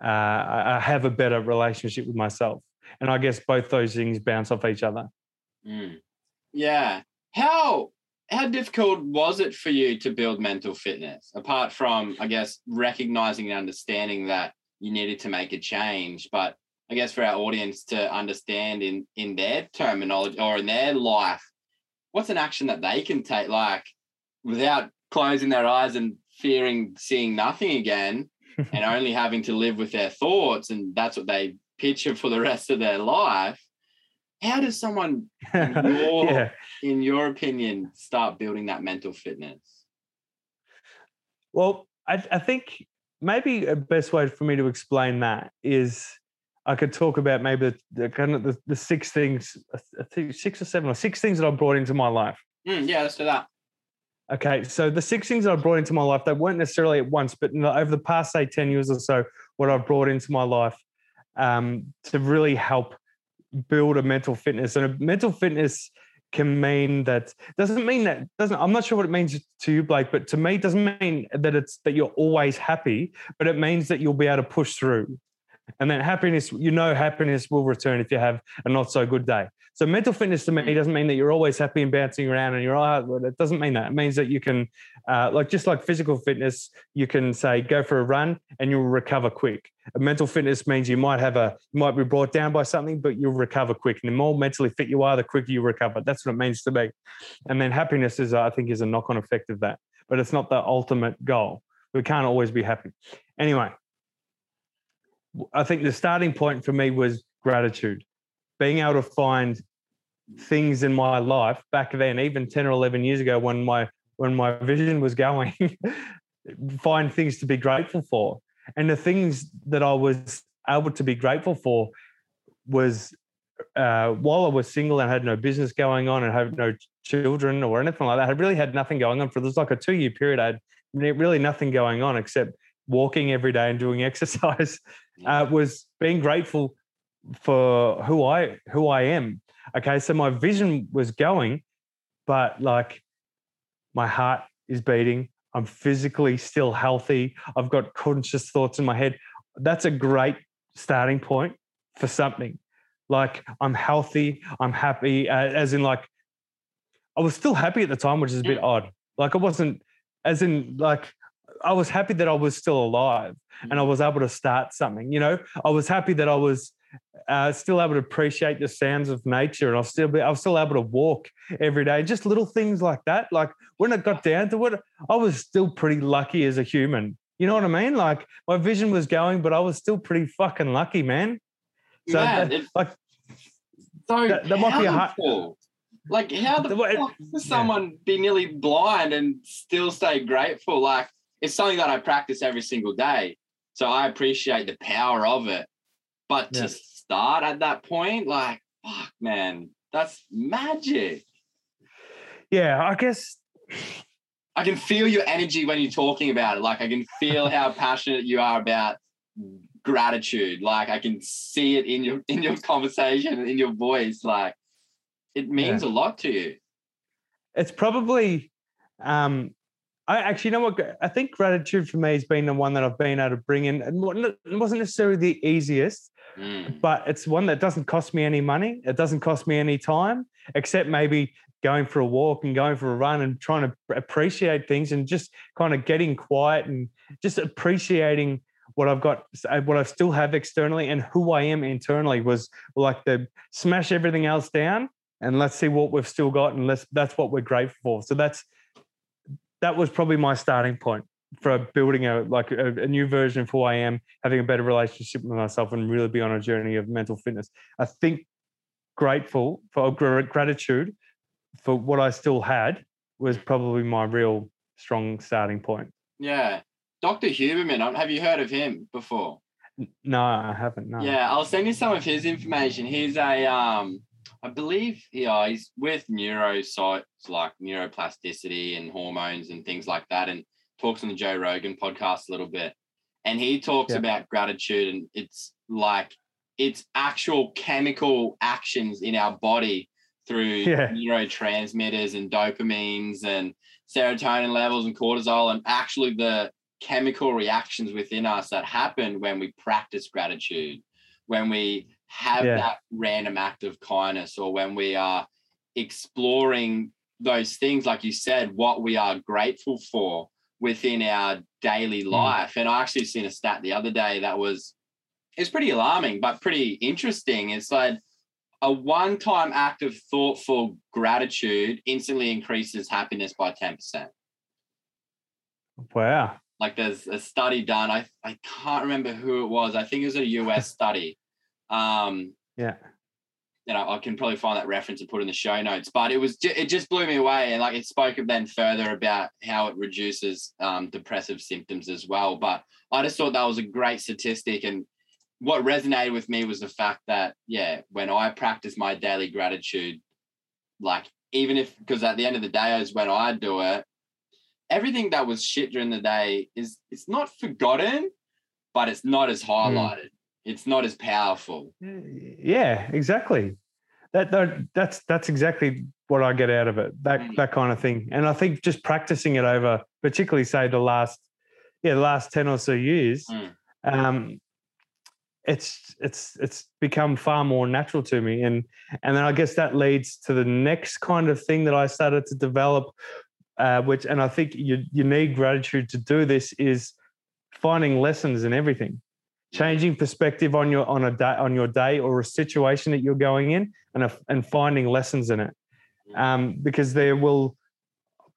uh, I have a better relationship with myself. And I guess both those things bounce off each other. Mm. Yeah. How? How difficult was it for you to build mental fitness, apart from, I guess, recognizing and understanding that you needed to make a change? But I guess for our audience to understand in, in their terminology or in their life, what's an action that they can take, like, without closing their eyes and fearing seeing nothing again and only having to live with their thoughts, and that's what they picture for the rest of their life? How does someone, in your, yeah. in your opinion, start building that mental fitness? Well, I, I think maybe a best way for me to explain that is I could talk about maybe the, the kind of the, the six things, six or seven or six things that I brought into my life. Mm, yeah, let's do that. Okay, so the six things that I brought into my life, they weren't necessarily at once, but over the past, say, ten years or so, what I've brought into my life um, to really help build a mental fitness. And a mental fitness can mean that doesn't mean that doesn't I'm not sure what it means to you, Blake, but to me it doesn't mean that it's that you're always happy, but it means that you'll be able to push through, and then happiness, you know, happiness will return if you have a not so good day. So mental fitness to me doesn't mean that you're always happy and bouncing around and you're all, it doesn't mean that. It means that you can uh, like just like physical fitness, you can say go for a run and you'll recover quick. A mental fitness means you might have a you might be brought down by something, but you'll recover quick. And the more mentally fit you are, the quicker you recover. That's what it means to me. And then happiness is, I think, is a knock-on effect of that, but it's not the ultimate goal. We can't always be happy. Anyway, I think the starting point for me was gratitude, being able to find things in my life back then, even ten or eleven years ago, when my when my vision was going, find things to be grateful for. And the things that I was able to be grateful for was uh, while I was single and had no business going on and had no children or anything like that, I really had nothing going on. For there's like a two-year period, I had really nothing going on except walking every day and doing exercise. Uh, was being grateful for who I who I am. Okay, so my vision was going, but like my heart is beating. I'm physically still healthy. I've got conscious thoughts in my head. That's a great starting point for something. Like I'm healthy, I'm happy, as in like I was still happy at the time, which is a bit odd. Like I wasn't, as in like I was happy that I was still alive and I was able to start something, you know. I was happy that I was uh, still able to appreciate the sounds of nature, and I was still I was still able to walk every day, just little things like that. Like when it got down to it, I was still pretty lucky as a human. You know what I mean? Like my vision was going, but I was still pretty fucking lucky, man. So yeah, that, like so that, that might be a hard. Like how the fuck does someone yeah. be nearly blind and still stay grateful? Like it's something that I practice every single day. So I appreciate the power of it. But yes. to start at that point, like, fuck, man, That's magic. Yeah, I guess. I can feel your energy when you're talking about it. Like, I can feel how passionate you are about gratitude. Like, I can see it in your in your conversation and in your voice. Like, it means yeah. a lot to you. It's probably, um, I actually, you know what? I think gratitude for me has been the one that I've been able to bring in. It wasn't necessarily the easiest, mm. but it's one that doesn't cost me any money. It doesn't cost me any time, except maybe going for a walk and going for a run and trying to appreciate things and just kind of getting quiet and just appreciating what I've got, what I still have externally and who I am internally was like the smash everything else down and let's see what we've still got and let's, that's what we're grateful for. So that's, that was probably my starting point for building a like a, a new version of who I am, having a better relationship with myself and really be on a journey of mental fitness. I think grateful for gratitude for what I still had was probably my real strong starting point. Yeah. Doctor Huberman, have you heard of him before? No, I haven't. No. Yeah, I'll send you some of his information. He's a, um, I believe yeah, he's with neuroscience, like neuroplasticity and hormones and things like that, and talks on the Joe Rogan podcast a little bit. And he talks yeah. about gratitude, and it's like it's actual chemical actions in our body through yeah. neurotransmitters and dopamines and serotonin levels and cortisol and actually the chemical reactions within us that happen when we practice gratitude, when we have yeah. that random act of kindness, or when we are exploring those things, like you said, what we are grateful for within our daily mm. life. And I actually seen a stat the other day that was, it's pretty alarming, but pretty interesting. It's like, a one-time act of thoughtful gratitude instantly increases happiness by ten percent. Wow. Like there's a study done. I, I can't remember who it was. I think it was a U S study. Um, yeah. You know, I can probably find that reference and put in the show notes, but it was, it just blew me away. And like it spoke then further about how it reduces um, depressive symptoms as well. But I just thought that was a great statistic, and what resonated with me was the fact that, yeah, when I practice my daily gratitude, like even if, because at the end of the day is when I do it, everything that was shit during the day is, it's not forgotten, but it's not as highlighted. Mm. It's not as powerful. Yeah, exactly. That, that that's that's exactly what I get out of it, that mm. that kind of thing. And I think just practicing it over, particularly say the last, yeah, the last ten or so years, mm. um, it's it's it's become far more natural to me. And and then I guess that leads to the next kind of thing that I started to develop, uh, which, and I think you, you need gratitude to do this, is finding lessons in everything, changing perspective on your on a day on your day or a situation that you're going in, and a, and finding lessons in it, um, because there will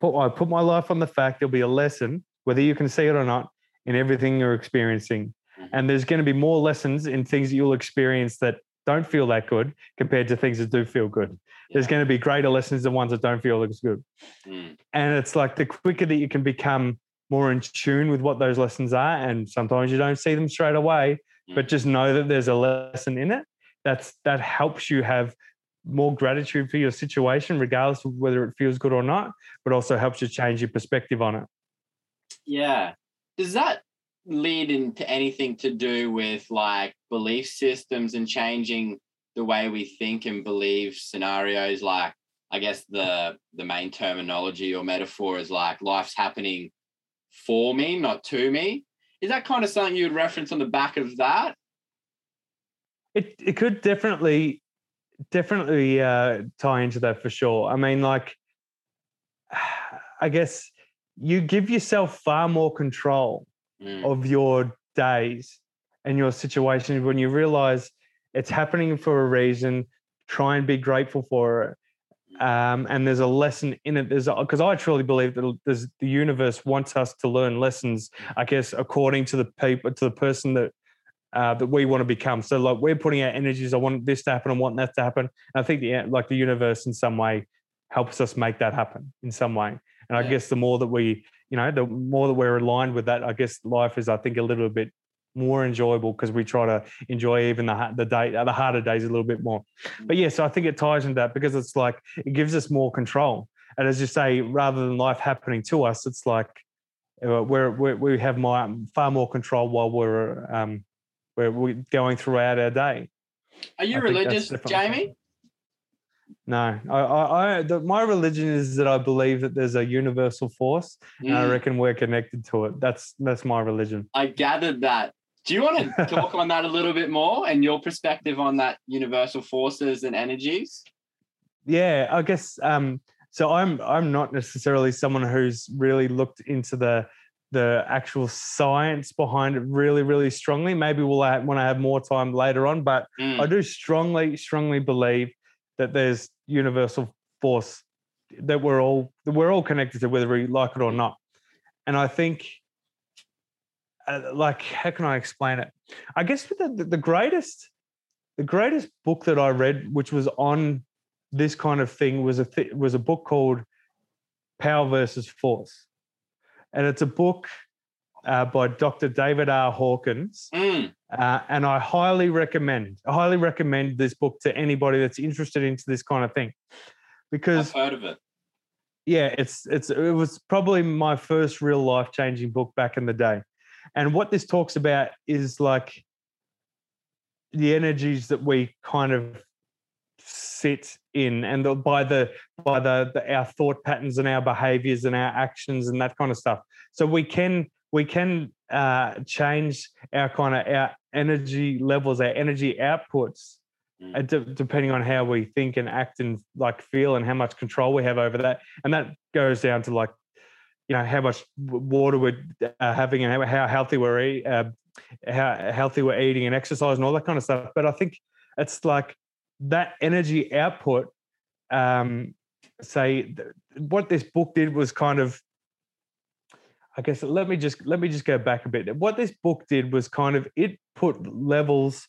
put, I put my life on the fact there'll be a lesson, whether you can see it or not, in everything you're experiencing. And there's going to be more lessons in things that you'll experience that don't feel that good compared to things that do feel good. Yeah. There's going to be greater lessons than ones that don't feel as good. Mm. And it's like the quicker that you can become more in tune with what those lessons are, and sometimes you don't see them straight away, mm. but just know that there's a lesson in it. That's that helps you have more gratitude for your situation, regardless of whether it feels good or not, but also helps you change your perspective on it. Yeah. Does that lead into anything to do with like belief systems and changing the way we think and believe scenarios? Like, I guess the the main terminology or metaphor is like life's happening for me, not to me. Is that kind of something you would reference on the back of that? It it could definitely definitely uh, tie into that for sure. I mean, like, I guess you give yourself far more control Mm. of your days and your situations when you realize it's happening for a reason. Try and be grateful for it, um, and there's a lesson in it. There's, because I truly believe that there's, the universe wants us to learn lessons, I guess, according to the people, to the person that uh, that we want to become. So like we're putting our energies, I want this to happen, I want that to happen. And I think the, like the universe in some way helps us make that happen in some way. And yeah. I guess the more that we You know, the more that we're aligned with that, I guess life is, I think, a little bit more enjoyable because we try to enjoy even the the day the harder days a little bit more. But yeah, so I think it ties into that because it's like it gives us more control. And as you say, rather than life happening to us, it's like we're, we're, we have more, far more control while we're um, we're, we're going throughout our day. Are you I religious, Jamie? No, I, I, I the, my religion is that I believe that there's a universal force, mm. and I reckon we're connected to it. That's that's my religion. I gathered that. Do you want to talk on that a little bit more and your perspective on that universal forces and energies? Yeah, I guess. Um, so I'm I'm not necessarily someone who's really looked into the the actual science behind it really, really strongly. Maybe we'll have, when I have more time later on, but mm. I do strongly, strongly believe that there's universal force that we're all we're all connected to, whether we like it or not. And I think, uh, like, how can I explain it? I guess the, the greatest the greatest book that I read, which was on this kind of thing, was a th- was a book called Power versus Force, and it's a book uh, by Doctor David R. Hawkins. Mm. Uh, and I highly recommend, I highly recommend this book to anybody that's interested into this kind of thing, because I've heard of it. Yeah, it's it's it was probably my first real life changing book back in the day, and what this talks about is like the energies that we kind of sit in, and the, by the by the, the our thought patterns and our behaviors and our actions and that kind of stuff. So we can we can uh, change our kind of our energy levels, our energy outputs, mm. d- depending on how we think and act and like feel and how much control we have over that. And that goes down to like, you know, how much water we're uh, having and how healthy we're eat, uh, how healthy we're eating and exercise and all that kind of stuff. But I think it's like that energy output. Um, say th- what this book did was kind of, I guess let me just let me just go back a bit. What this book did was kind of it put levels,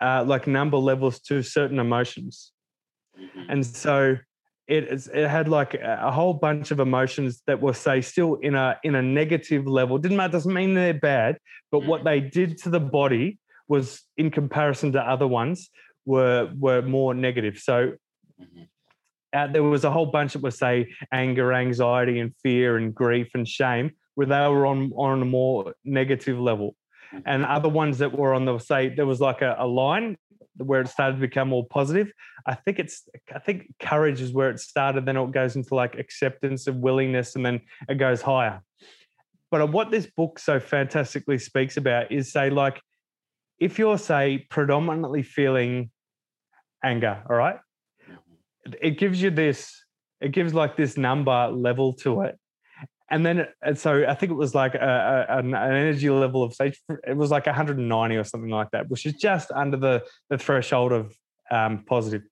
uh, like number levels to certain emotions, mm-hmm. and so it it had like a whole bunch of emotions that were say still in a in a negative level. Didn't matter, doesn't mean they're bad, but mm-hmm. what they did to the body was in comparison to other ones were were more negative. So. Mm-hmm. Uh, there was a whole bunch that was, say, anger, anxiety, and fear, and grief, and shame, where they were on, on a more negative level. And other ones that were on the, say, there was like a, a line where it started to become more positive. I think it's, I think courage is where it started. Then it goes into like acceptance and willingness, and then it goes higher. But what this book so fantastically speaks about is, say, like, if you're, say, predominantly feeling anger, all right? It gives you this, it gives like this number level to it. And then, and so I think it was like a, a, an energy level of, say, it was like one hundred ninety or something like that, which is just under the, the threshold of um, positive.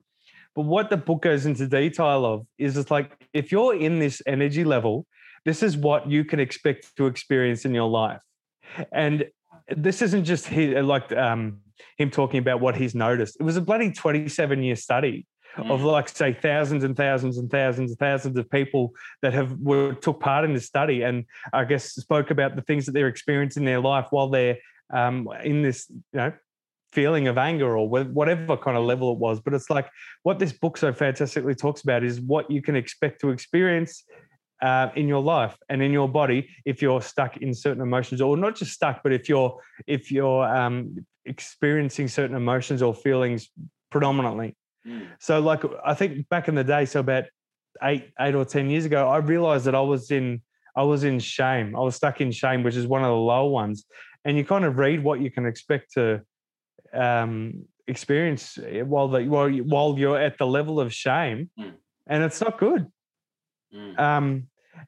But what the book goes into detail of is it's like, if you're in this energy level, this is what you can expect to experience in your life. And this isn't just he, like um, him talking about what he's noticed. It was a bloody twenty-seven year study. Mm. Of like, say, thousands and thousands and thousands and thousands of people that have were, took part in this study, and I guess spoke about the things that they're experiencing in their life while they're um, in this, you know, feeling of anger or whatever kind of level it was. But it's like what this book so fantastically talks about is what you can expect to experience uh, in your life and in your body if you're stuck in certain emotions, or not just stuck, but if you're if you're um, experiencing certain emotions or feelings predominantly. So, like, I think back in the day, so about eight, eight or ten years ago, I realized that I was in, I was in shame. I was stuck in shame, which is one of the low ones. And you kind of read what you can expect to um, experience while the while while you're at the level of shame, mm. and it's not good. Mm. Um,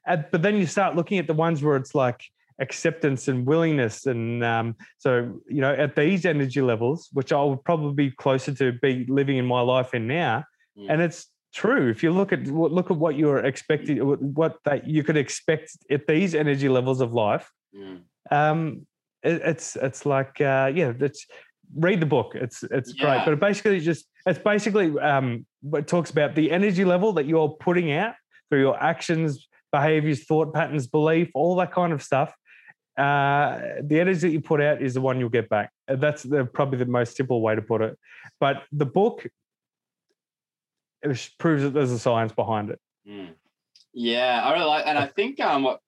at, but then you start looking at the ones where it's like acceptance and willingness, and um, so you know, at these energy levels, which I would probably be closer to be living in my life in now, yeah. and it's true. If you look at look at what you're expecting, what that you could expect at these energy levels of life, yeah. um, it, it's it's like uh, yeah, it's read the book. It's it's yeah. great, but it basically just it's basically um, it talks about the energy level that you're putting out through your actions, behaviors, thought patterns, belief, all that kind of stuff. uh, the energy that you put out is the one you'll get back. That's the, probably the most simple way to put it. But the book, it proves that there's a science behind it. Mm. Yeah, I really like, and I think um, what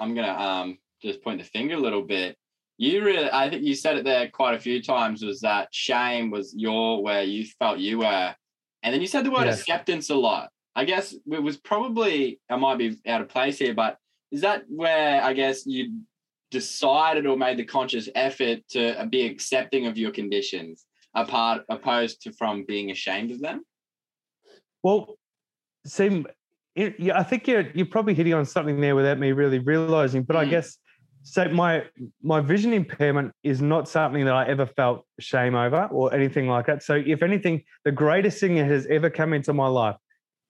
I'm gonna um just point the finger a little bit. You really, I think you said it there quite a few times, was that shame was your where you felt you were, and then you said the word yes. acceptance a lot. I guess it was probably, I might be out of place here, but is that where I guess you decided or made the conscious effort to be accepting of your conditions, apart opposed to from being ashamed of them? Well, see, I think you're you're probably hitting on something there without me really realising, but mm. I guess, so my my vision impairment is not something that I ever felt shame over or anything like that. So if anything, the greatest thing that has ever come into my life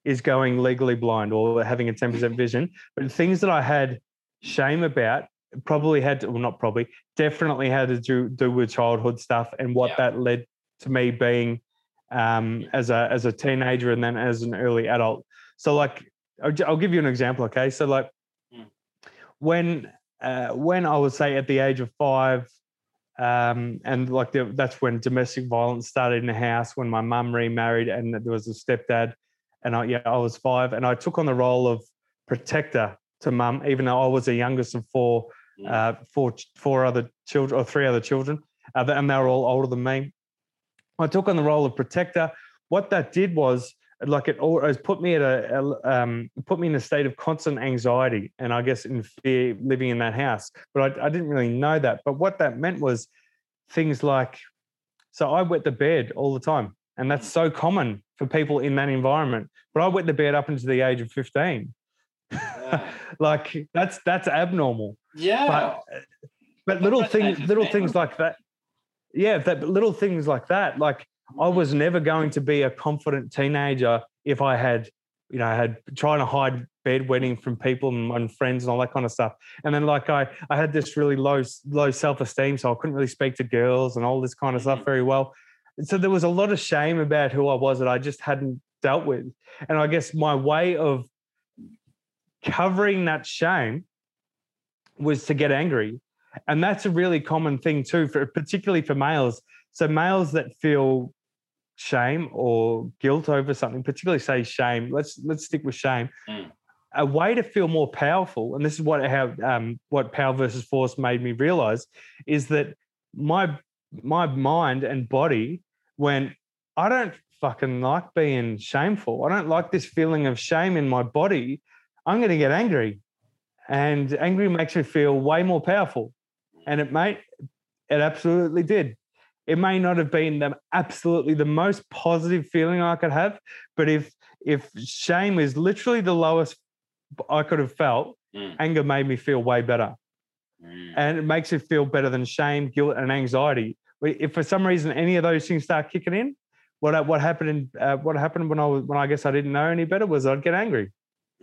is going legally blind or having a ten percent vision. But the things that I had shame about probably had to, well, not probably, definitely had to do, do with childhood stuff and what yeah. that led to me being um, as a as a teenager and then as an early adult. So like, I'll give you an example, okay? So like yeah. when... Uh, when I would say at the age of five, um, and like the, that's when domestic violence started in the house, when my mum remarried and there was a stepdad, and I, yeah, I was five, and I took on the role of protector to mum, even though I was the youngest of four, yeah. uh, four, four other children or three other children, uh, and they were all older than me. I took on the role of protector. What that did was, like, it always put me at a um, put me in a state of constant anxiety and I guess in fear living in that house. But I, I didn't really know that. But what that meant was things like, so I wet the bed all the time, and that's so common for people in that environment. But I wet the bed up until the age of fifteen. Yeah. Like that's that's abnormal. Yeah. But, but little things, little things like that. Yeah, that little things like that, like. I was never going to be a confident teenager if I had, you know, I had trying to hide bedwetting from people and, and friends and all that kind of stuff. And then like I, I had this really low, low self-esteem, so I couldn't really speak to girls and all this kind of stuff very well. And so there was a lot of shame about who I was that I just hadn't dealt with. And I guess my way of covering that shame was to get angry. And that's a really common thing too, for particularly for males. So males that feel shame or guilt over something, particularly say shame, let's let's stick with shame. Mm. A way to feel more powerful, and this is what how um, what Power versus Force made me realize, is that my my mind and body went, I don't fucking like being shameful. I don't like this feeling of shame in my body. I'm going to get angry, and angry makes me feel way more powerful. And it mate, it absolutely did. It may not have been the, absolutely the most positive feeling I could have, but if if shame is literally the lowest I could have felt, mm. anger made me feel way better. Mm. And it makes it feel better than shame, guilt, and anxiety. If for some reason any of those things start kicking in, what what happened in, uh, what happened when I was when I guess I didn't know any better was I'd get angry.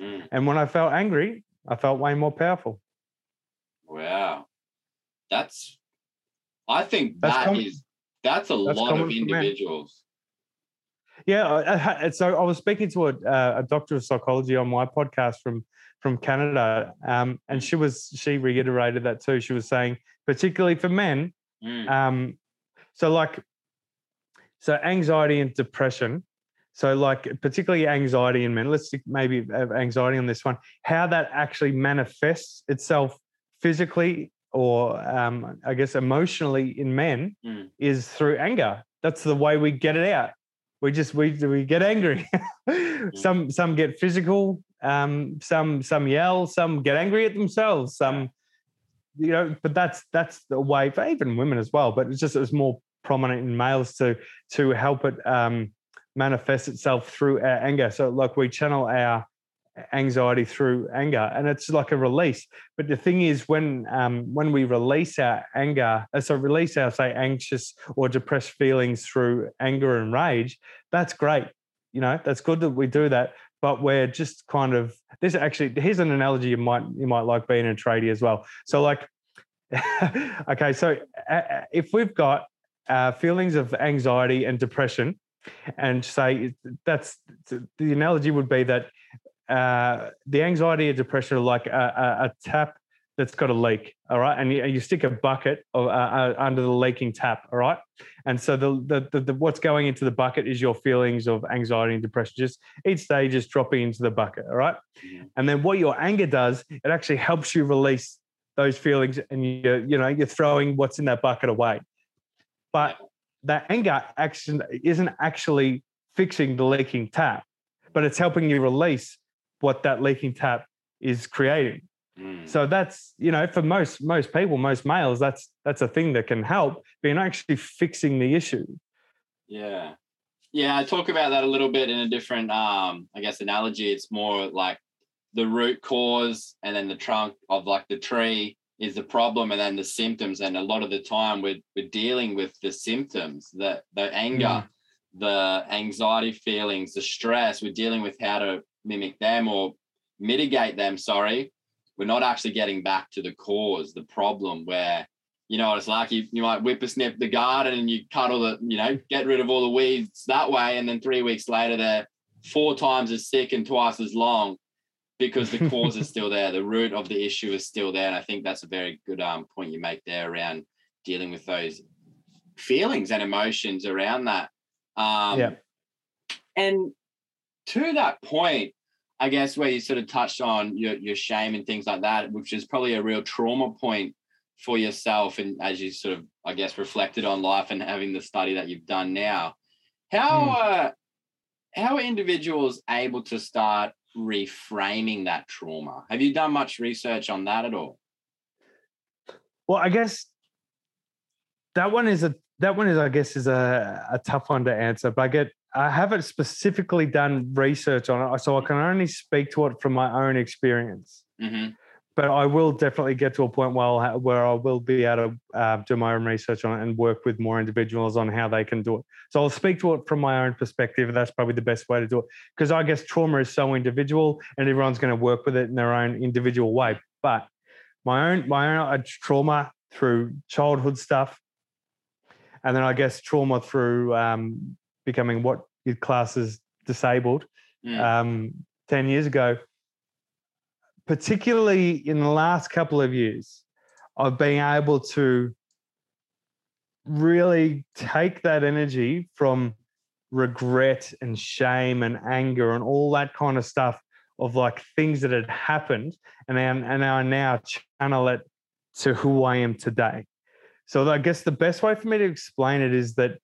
Mm. And when I felt angry, I felt way more powerful. Wow. That's I think that's that common. is That's a That's lot of individuals. Yeah. So I was speaking to a, a doctor of psychology on my podcast from, from Canada, um, and she was she reiterated that too. She was saying, particularly for men, mm. um, so like, so anxiety and depression, so like particularly anxiety in men, let's maybe have anxiety on this one, how that actually manifests itself physically or um, I guess emotionally in men mm. is through anger. That's the way we get it out. We just we we get angry. mm. Some some get physical. Um, some some yell. Some get angry at themselves. Some, you know. But that's that's the way for even women as well. But it's just it's more prominent in males to to help it um, manifest itself through our anger. So like we channel our anxiety through anger, and it's like a release. But the thing is, when um when we release our anger, so release our say anxious or depressed feelings through anger and rage, that's great, you know, that's good that we do that. But we're just kind of this actually here's an analogy you might you might like being a tradie as well. So like okay, so if we've got uh feelings of anxiety and depression, and say that's the analogy would be that Uh, the anxiety and depression are like a, a, a tap that's got a leak, all right? And you, you stick a bucket of, uh, under the leaking tap, all right? And so the the, the the what's going into the bucket is your feelings of anxiety and depression. Just each stage is dropping into the bucket, all right? And then what your anger does, it actually helps you release those feelings, and you you know you're throwing what's in that bucket away. But that anger action isn't actually fixing the leaking tap, but it's helping you release what that leaking tap is creating. So that's, you know, for most most people, most males, that's that's a thing that can help, but you're not actually fixing the issue. Yeah. Yeah, I talk about that a little bit in a different, um, I guess, analogy. It's more like the root cause, and then the trunk of like the tree is the problem, and then the symptoms. And a lot of the time we're, we're dealing with the symptoms, the, the anger, mm. the anxiety feelings, the stress. We're dealing with how to mimic them or mitigate them, sorry. We're not actually getting back to the cause, the problem where, you know, it's like you, you might whippersnip the garden and you cut all the, you know, get rid of all the weeds that way. And then three weeks later, they're four times as sick and twice as long because the cause is still there. The root of the issue is still there. And I think that's a very good um, point you make there around dealing with those feelings and emotions around that. Um, yeah. And to that point, I guess where you sort of touched on your, your shame and things like that, which is probably a real trauma point for yourself. And as you sort of, I guess, reflected on life and having the study that you've done now, how, mm. uh, how are individuals able to start reframing that trauma? Have you done much research on that at all? Well, I guess that one is a, that one is, I guess, is a, a tough one to answer, but I get, I haven't specifically done research on it, so I can only speak to it from my own experience. Mm-hmm. But I will definitely get to a point where, I'll, where I will be able to uh, do my own research on it and work with more individuals on how they can do it. So I'll speak to it from my own perspective, and that's probably the best way to do it, because I guess trauma is so individual and everyone's going to work with it in their own individual way. But my own, my own trauma through childhood stuff, and then I guess trauma through... Um, becoming what your class is disabled yeah. um, ten years ago, particularly in the last couple of years, of being able to really take that energy from regret and shame and anger and all that kind of stuff of like things that had happened, and and I now channel it to who I am today. So I guess the best way for me to explain it is that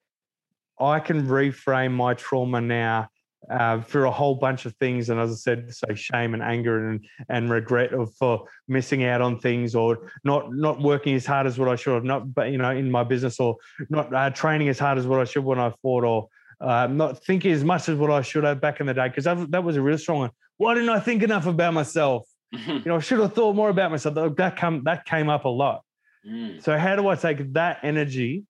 I can reframe my trauma now uh, through a whole bunch of things. And as I said, so shame and anger and, and regret of for missing out on things, or not, not working as hard as what I should have, not, but you know, in my business, or not uh, training as hard as what I should when I fought, or uh, not thinking as much as what I should have back in the day. Cause that, that was a real strong one. Why didn't I think enough about myself? You know, I should have thought more about myself. That come, that came up a lot. Mm. So how do I take that energy?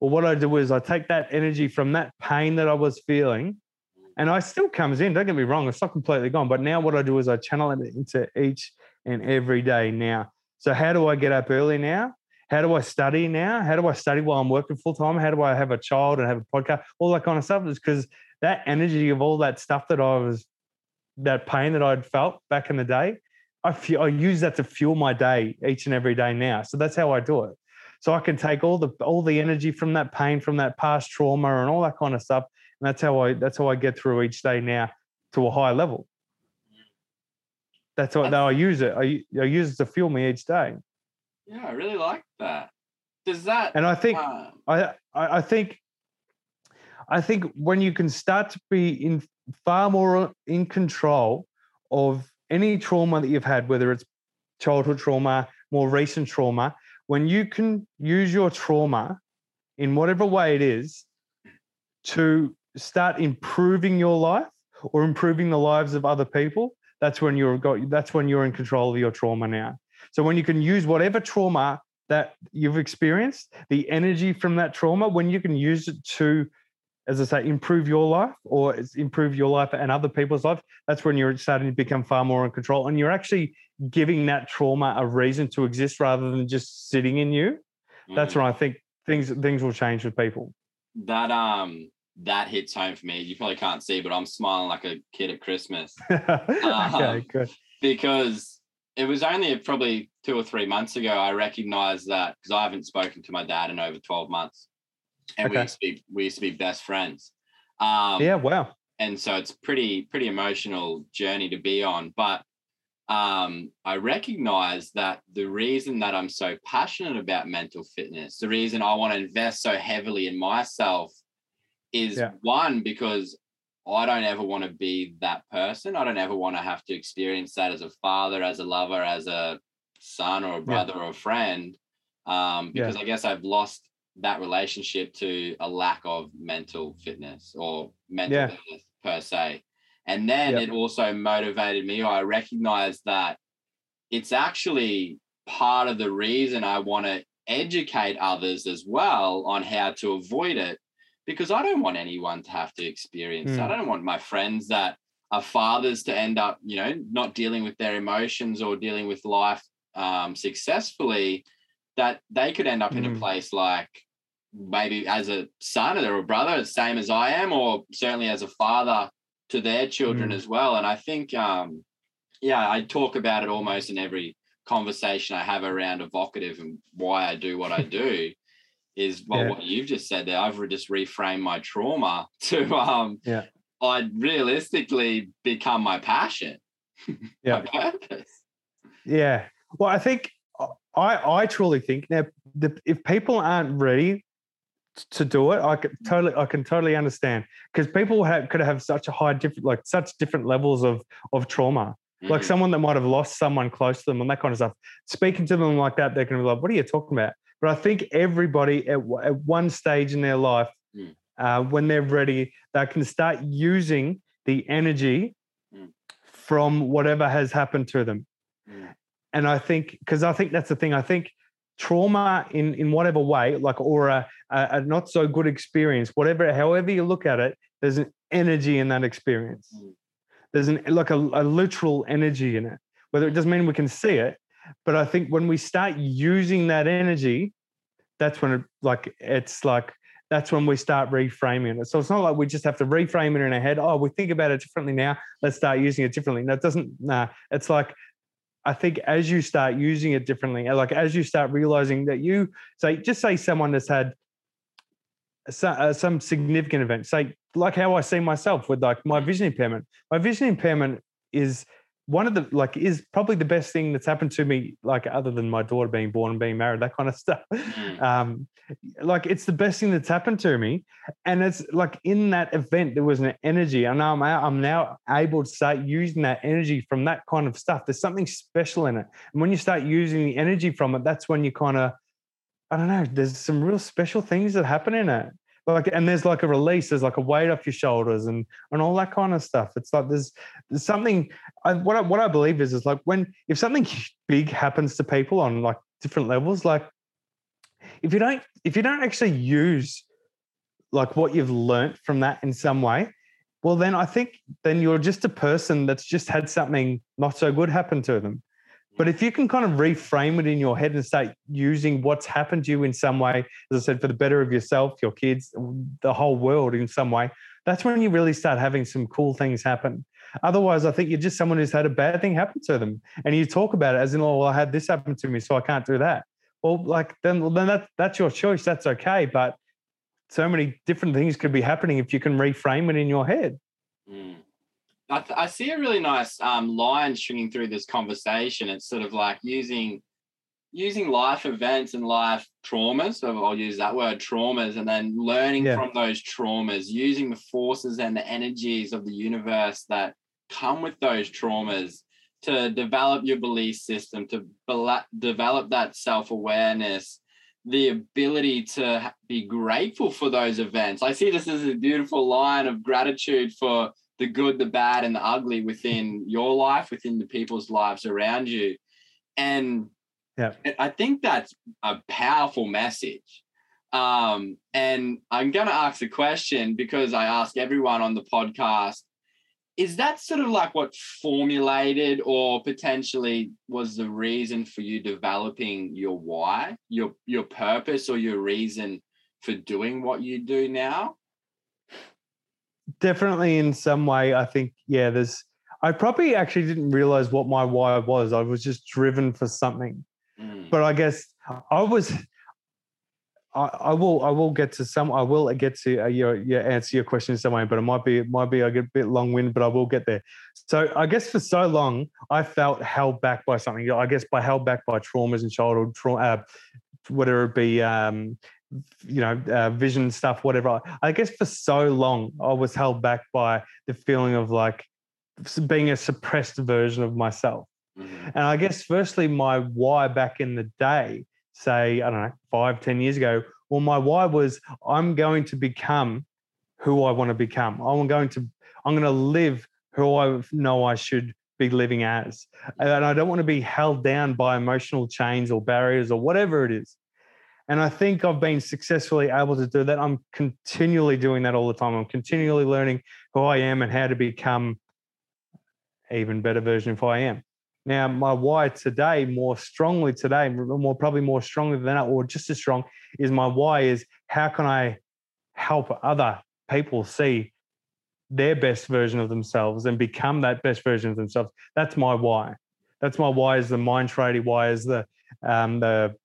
Well, what I do is I take that energy from that pain that I was feeling, and I still comes in. Don't get me wrong. It's not completely gone. But now what I do is I channel it into each and every day now. So how do I get up early now? How do I study now? How do I study while I'm working full time? How do I have a child and have a podcast? All that kind of stuff is because that energy of all that stuff that I was, that pain that I'd felt back in the day, I, feel, I use that to fuel my day each and every day now. So that's how I do it. So I can take all the all the energy from that pain, from that past trauma, and all that kind of stuff, and that's how I that's how I get through each day now to a high level. That's how, how I use it. I, I use it to fuel me each day. Yeah, I really like that. Does that? And I think uh... I I think I think when you can start to be in far more in control of any trauma that you've had, whether it's childhood trauma, more recent trauma. When you can use your trauma in whatever way it is to start improving your life or improving the lives of other people, that's when you're got, that's when you're in control of your trauma now. So when you can use whatever trauma that you've experienced, the energy from that trauma, when you can use it to, as I say, improve your life or improve your life and other people's life, that's when you're starting to become far more in control, and you're actually giving that trauma a reason to exist rather than just sitting in you. That's mm. when I think things things will change with people. That um that hits home for me. You probably can't see, but I'm smiling like a kid at Christmas. um, okay, good. Because it was only probably two or three months ago I recognized that, because I haven't spoken to my dad in over twelve months. And okay. we used to be, we used to be best friends. Um, yeah, wow. And so it's pretty, pretty emotional journey to be on. But um, I recognize that the reason that I'm so passionate about mental fitness, the reason I want to invest so heavily in myself is yeah. one, because I don't ever want to be that person. I don't ever want to have to experience that as a father, as a lover, as a son or a brother yeah. or a friend, um, because yeah. I guess I've lost that relationship to a lack of mental fitness or mental yeah. fitness per se. And then yep. it also motivated me. I recognized that it's actually part of the reason I want to educate others as well on how to avoid it, because I don't want anyone to have to experience that. Mm. I don't want my friends that are fathers to end up, you know, not dealing with their emotions or dealing with life um, successfully, that they could end up mm. in a place like, maybe as a son or a brother, same as I am, or certainly as a father to their children mm. as well. And I think, um, yeah, I talk about it almost in every conversation I have around evocative and why I do what I do. Is well, yeah. what you've just said there. I've just reframed my trauma to um, yeah. I'd realistically become my passion, yeah. my purpose. Yeah. Well, I think I I truly think now the, if people aren't ready to do it, I could totally I can totally understand, because people have, could have such a high different like such different levels of of trauma. Mm-hmm. Like someone that might have lost someone close to them and that kind of stuff. Speaking to them like that, they're going to be like, "What are you talking about?" But I think everybody at, at one stage in their life, mm. uh, when they're ready, they can start using the energy mm. from whatever has happened to them. Mm. And I think, because I think that's the thing, I think trauma in, in whatever way, like, or a, a, a not so good experience, whatever, however you look at it, there's an energy in that experience. Mm. There's an like a, a literal energy in it, whether it doesn't mean we can see it. But I think when we start using that energy, that's when it, like it's like that's when we start reframing it. So it's not like we just have to reframe it in our head. Oh, we think about it differently now. Let's start using it differently. That doesn't. Nah, it's like I think as you start using it differently, like as you start realizing that you say, just say someone that's had some significant event. Say like how I see myself with like my vision impairment. My vision impairment is. One of the like is probably the best thing that's happened to me, like other than my daughter being born and being married, that kind of stuff. Mm. Um, like it's the best thing that's happened to me, and it's like in that event there was an energy, and I'm I'm now able to start using that energy from that kind of stuff. There's something special in it, and when you start using the energy from it, that's when you kind of, I don't know. There's some real special things that happen in it. Like, and there's like a release, there's like a weight off your shoulders and and all that kind of stuff. It's like there's, there's something, I, what, I, what I believe is, is like when, if something big happens to people on like different levels, like if you don't, if you don't actually use like what you've learned from that in some way, well, then I think then you're just a person that's just had something not so good happen to them. But if you can kind of reframe it in your head and start using what's happened to you in some way, as I said, for the better of yourself, your kids, the whole world in some way, that's when you really start having some cool things happen. Otherwise, I think you're just someone who's had a bad thing happen to them. And you talk about it as in, oh, well, I had this happen to me, so I can't do that. Well, like then, well, then that, that's your choice. That's okay. But so many different things could be happening if you can reframe it in your head. Mm. I, th- I see a really nice um, line stringing through this conversation. It's sort of like using using life events and life traumas, so I'll use that word, traumas, and then learning yeah. from those traumas, using the forces and the energies of the universe that come with those traumas to develop your belief system, to be- develop that self-awareness, the ability to be grateful for those events. I see this as a beautiful line of gratitude for the good, the bad, and the ugly within your life, within the people's lives around you. And yeah. I think that's a powerful message. Um, and I'm going to ask the question, because I ask everyone on the podcast, is that sort of like what formulated or potentially was the reason for you developing your why, your your purpose, or your reason for doing what you do now? Definitely in some way, I think, yeah, there's, I probably actually didn't realize what my why was. I was just driven for something. Mm. But I guess I was, I, I will, I will get to some, I will get to uh, your, your answer your question in some way, but it might be, it might be a bit long-winded, but I will get there. So I guess for so long, I felt held back by something. I guess by held back by traumas in childhood, tra- uh, whether it be, um, you know, uh, vision stuff, whatever. I guess for so long, I was held back by the feeling of like, being a suppressed version of myself. Mm-hmm. And I guess firstly my why back in the day, say, I don't know, five, ten years ago, well, my why was I'm going to become who I want to become. I'm going to, I'm going to live who I know I should be living as. And I don't want to be held down by emotional chains or barriers or whatever it is. And I think I've been successfully able to do that. I'm continually doing that all the time. I'm continually learning who I am and how to become even better version of who I am. Now, my why today, more strongly today, more probably more strongly than that, or just as strong, is my why is how can I help other people see their best version of themselves and become that best version of themselves? That's my why. That's my why is the Mind Tradie, why is the um, the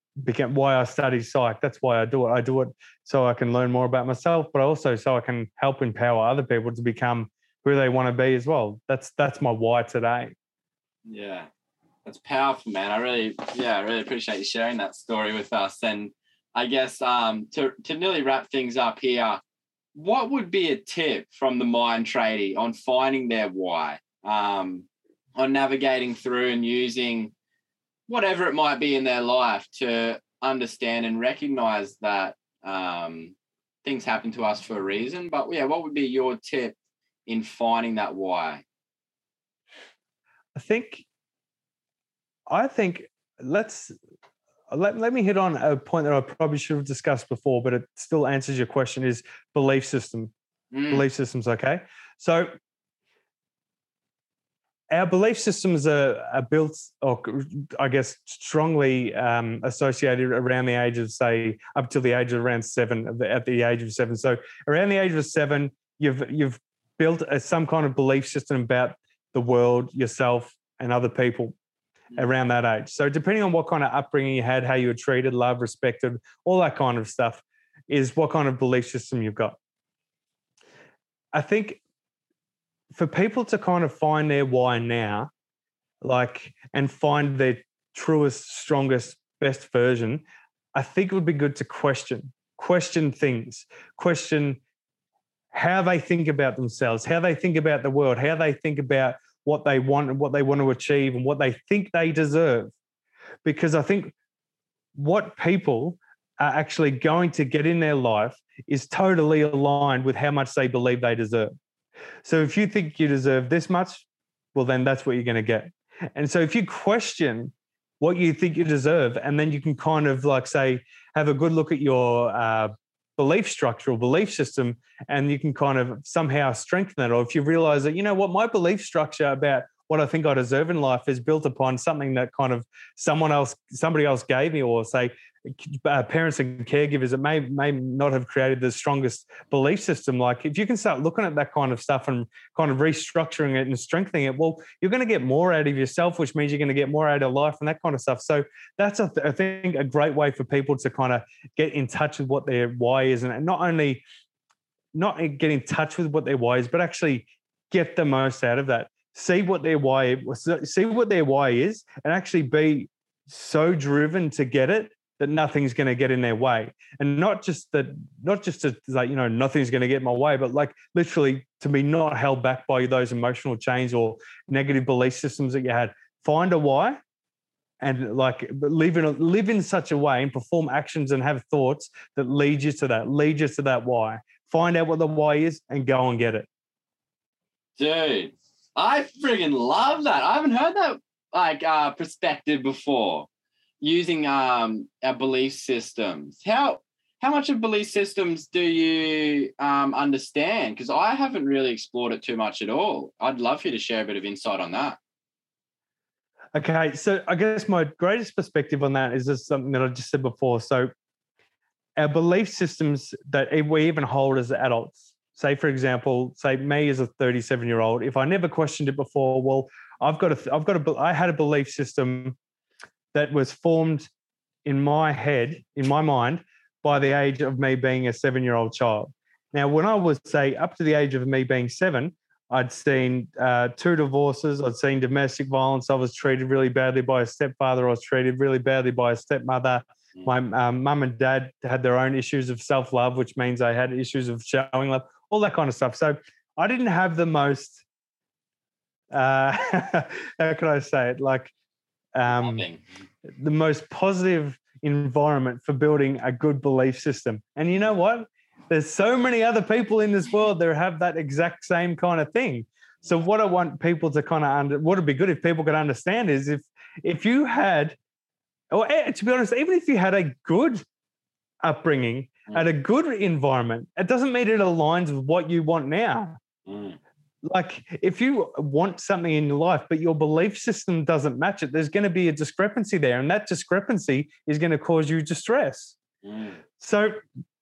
why I study psych. That's why I do it. I do it so I can learn more about myself, but also so I can help empower other people to become who they want to be as well. That's that's my why today. Yeah, that's powerful, man. I really, yeah, I really appreciate you sharing that story with us. And I guess um, to to nearly wrap things up here, what would be a tip from the Mind Tradie on finding their why, um, on navigating through and using whatever it might be in their life to understand and recognize that um, things happen to us for a reason? But yeah, what would be your tip in finding that why? I think, I think let's, let, let me hit on a point that I probably should have discussed before, but it still answers your question, is belief system. Mm. Belief systems, okay? So our belief systems are, are built, or I guess strongly um, associated around the age of, say, up to the age of around seven, at the age of seven. So around the age of seven, you've you've built a, some kind of belief system about the world, yourself, and other people around that age. So depending on what kind of upbringing you had, how you were treated, loved, respected, all that kind of stuff is what kind of belief system you've got. I think for people to kind of find their why now, like, and find their truest, strongest, best version, I think it would be good to question, question things, question how they think about themselves, how they think about the world, how they think about what they want and what they want to achieve and what they think they deserve. Because I think what people are actually going to get in their life is totally aligned with how much they believe they deserve. So if you think you deserve this much, well, then that's what you're going to get. And so if you question what you think you deserve, and then you can kind of like say, have a good look at your uh belief structure or belief system, and you can kind of somehow strengthen it. Or if you realize that, you know what, my belief structure about what I think I deserve in life is built upon something that kind of someone else, somebody else gave me, or say uh, parents and caregivers that may, may not have created the strongest belief system. Like if you can start looking at that kind of stuff and kind of restructuring it and strengthening it, well, you're going to get more out of yourself, which means you're going to get more out of life and that kind of stuff. So that's, a th- I think, a great way for people to kind of get in touch with what their why is, and not only not get in touch with what their why is, but actually get the most out of that. See what their why, see what their why is, and actually be so driven to get it that nothing's going to get in their way. And not just that, not just to like, you know, nothing's going to get in my way, but like literally to be not held back by those emotional chains or negative belief systems that you had. Find a why, and like live in live in such a way and perform actions and have thoughts that lead you to that, lead you to that why. Find out what the why is and go and get it, dude. I friggin' love that. I haven't heard that like uh, perspective before, using um, our belief systems. How how much of belief systems do you um, understand? Because I haven't really explored it too much at all. I'd love for you to share a bit of insight on that. Okay, so I guess my greatest perspective on that is just something that I just said before. So our belief systems that we even hold as adults, Say, for example, say me as a thirty-seven-year-old, if I never questioned it before, well, I've got a, I've got a, I had a belief system that was formed in my head, in my mind, by the age of me being a seven-year-old child. Now, when I was, say, up to the age of me being seven, I'd seen uh, two divorces. I'd seen domestic violence. I was treated really badly by a stepfather. I was treated really badly by a stepmother. My um, mum and dad had their own issues of self-love, which means I had issues of showing love, all that kind of stuff. So I didn't have the most, uh, how can I say it, like um, the most positive environment for building a good belief system. And you know what? There's so many other people in this world that have that exact same kind of thing. So what I want people to kind of under, what would be good if people could understand is if if you had, or to be honest, even if you had a good upbringing mm. and a good environment, it doesn't mean it aligns with what you want now. Mm. Like if you want something in your life, but your belief system doesn't match it, there's going to be a discrepancy there, and that discrepancy is going to cause you distress. Mm. So.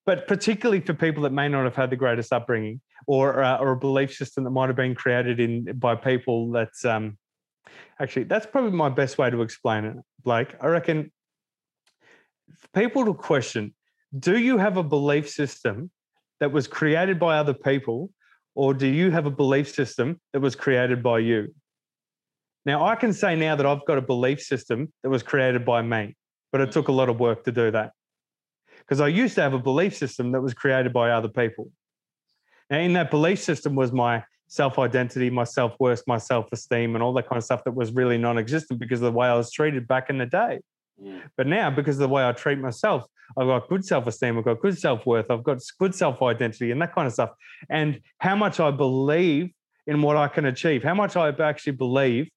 But particularly for people that may not have had the greatest upbringing, or uh, or a belief system that might have been created in by people that's um, actually that's probably my best way to explain it, Blake. I reckon people to question: do you have a belief system that was created by other people, or do you have a belief system that was created by you? Now I can say now that I've got a belief system that was created by me, but it took a lot of work to do that. Because I used to have a belief system that was created by other people. And in that belief system was my self-identity, my self-worth, my self-esteem, and all that kind of stuff that was really non-existent because of the way I was treated back in the day. Yeah. But now, because of the way I treat myself, I've got good self-esteem, I've got good self-worth, I've got good self-identity and that kind of stuff. And how much I believe in what I can achieve, how much I actually believe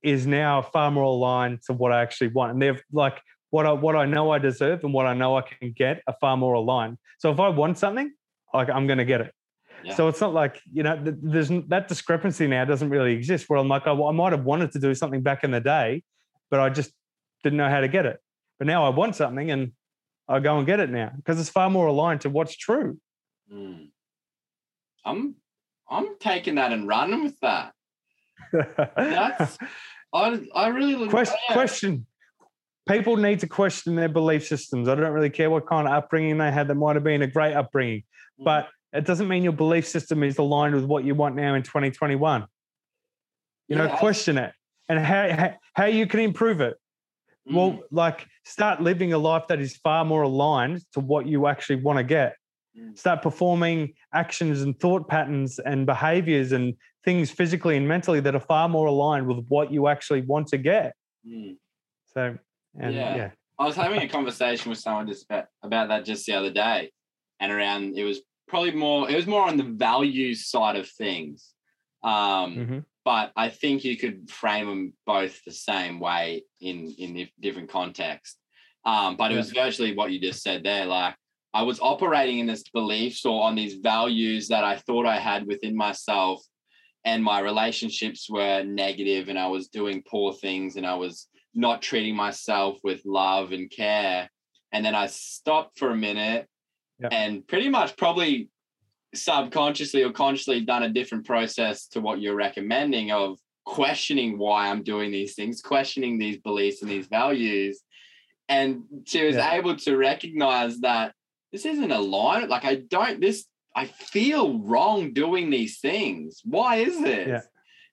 is now far more aligned to what I actually want. And they've like... What I, what I know I deserve and what I know I can get are far more aligned. So if I want something, like I'm going to get it. Yeah. So it's not like, you know, there's that discrepancy now doesn't really exist where I'm like, I, I might have wanted to do something back in the day, but I just didn't know how to get it. But now I want something and I go and get it now because it's far more aligned to what's true. Mm. I'm I'm taking that and running with that. That's I I really look question at question. People need to question their belief systems. I don't really care what kind of upbringing they had. That might have been a great upbringing, but it doesn't mean your belief system is aligned with what you want now in twenty twenty-one. You yeah. know, question it and how, how, how you can improve it. Mm. Well, like start living a life that is far more aligned to what you actually want to get. Mm. Start performing actions and thought patterns and behaviors and things physically and mentally that are far more aligned with what you actually want to get. Mm. So... And, yeah. yeah, I was having a conversation with someone just about, about that just the other day, and around it was probably more it was more on the values side of things, um, mm-hmm. but I think you could frame them both the same way in in different contexts. Um, but it was virtually what you just said there. Like I was operating in this beliefs or on these values that I thought I had within myself, and my relationships were negative, and I was doing poor things, and I was not treating myself with love and care. And then I stopped for a minute yep. and pretty much probably subconsciously or consciously done a different process to what you're recommending of questioning why I'm doing these things, questioning these beliefs and these values. And she was yeah. able to recognize that this isn't aligned. Like I don't, this, I feel wrong doing these things. Why is this? Yeah.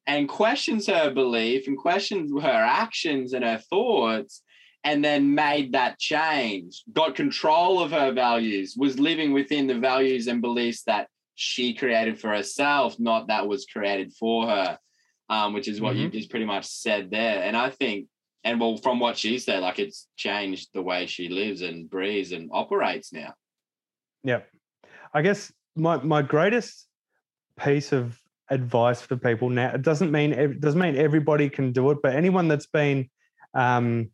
And questions her belief and questions her actions and her thoughts, and then made that change, got control of her values, was living within the values and beliefs that she created for herself, not that was created for her, um, which is what mm-hmm. you just pretty much said there. And I think, and well, from what she said, like it's changed the way she lives and breathes and operates now. Yeah. I guess my, my greatest piece of advice for people now, it doesn't mean it doesn't mean everybody can do it, but anyone that's been um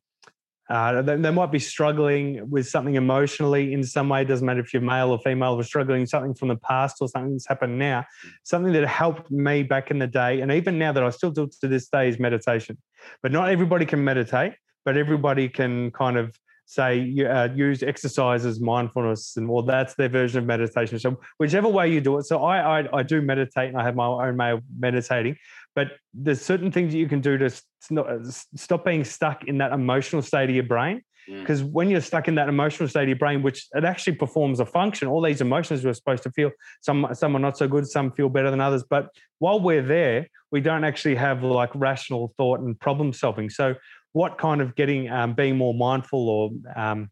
uh they, they might be struggling with something emotionally in some way, it doesn't matter if you're male or female, or struggling something from the past or something that's happened now. Something that helped me back in the day, and even now that I still do to this day, is meditation. But not everybody can meditate, but everybody can kind of say uh, use exercises, mindfulness, and all that's their version of meditation. So whichever way you do it. So I, I I do meditate, and I have my own way of meditating. But there's certain things that you can do to stop being stuck in that emotional state of your brain. Because mm. when you're stuck in that emotional state of your brain, which it actually performs a function, all these emotions we're supposed to feel, some, some are not so good, some feel better than others. But while we're there, we don't actually have like rational thought and problem solving. So what kind of getting, um, being more mindful or um,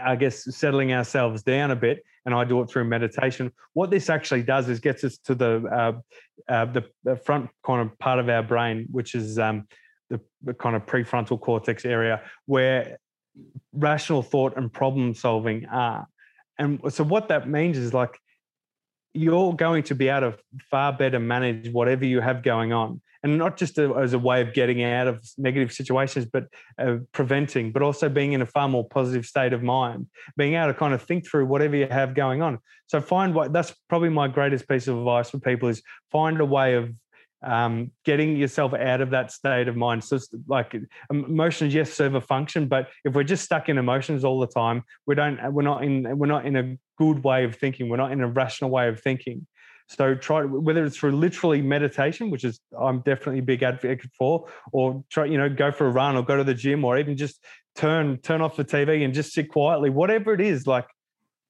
I guess settling ourselves down a bit, and I do it through meditation. What this actually does is gets us to the, uh, uh, the, the front kind of part of our brain, which is um, the, the kind of prefrontal cortex area where rational thought and problem solving are. And so what that means is like, you're going to be able to far better manage whatever you have going on. And not just a, as a way of getting out of negative situations, but uh, preventing, but also being in a far more positive state of mind, being able to kind of think through whatever you have going on. So find what, that's probably my greatest piece of advice for people is find a way of um, getting yourself out of that state of mind. So it's like emotions, yes, serve a function, but if we're just stuck in emotions all the time, we don't, we're not in, we're not in a good way of thinking. We're not in a rational way of thinking. So try, whether it's through literally meditation, which is I'm definitely a big advocate for, or try, you know, go for a run or go to the gym, or even just turn turn off the T V and just sit quietly, whatever it is, like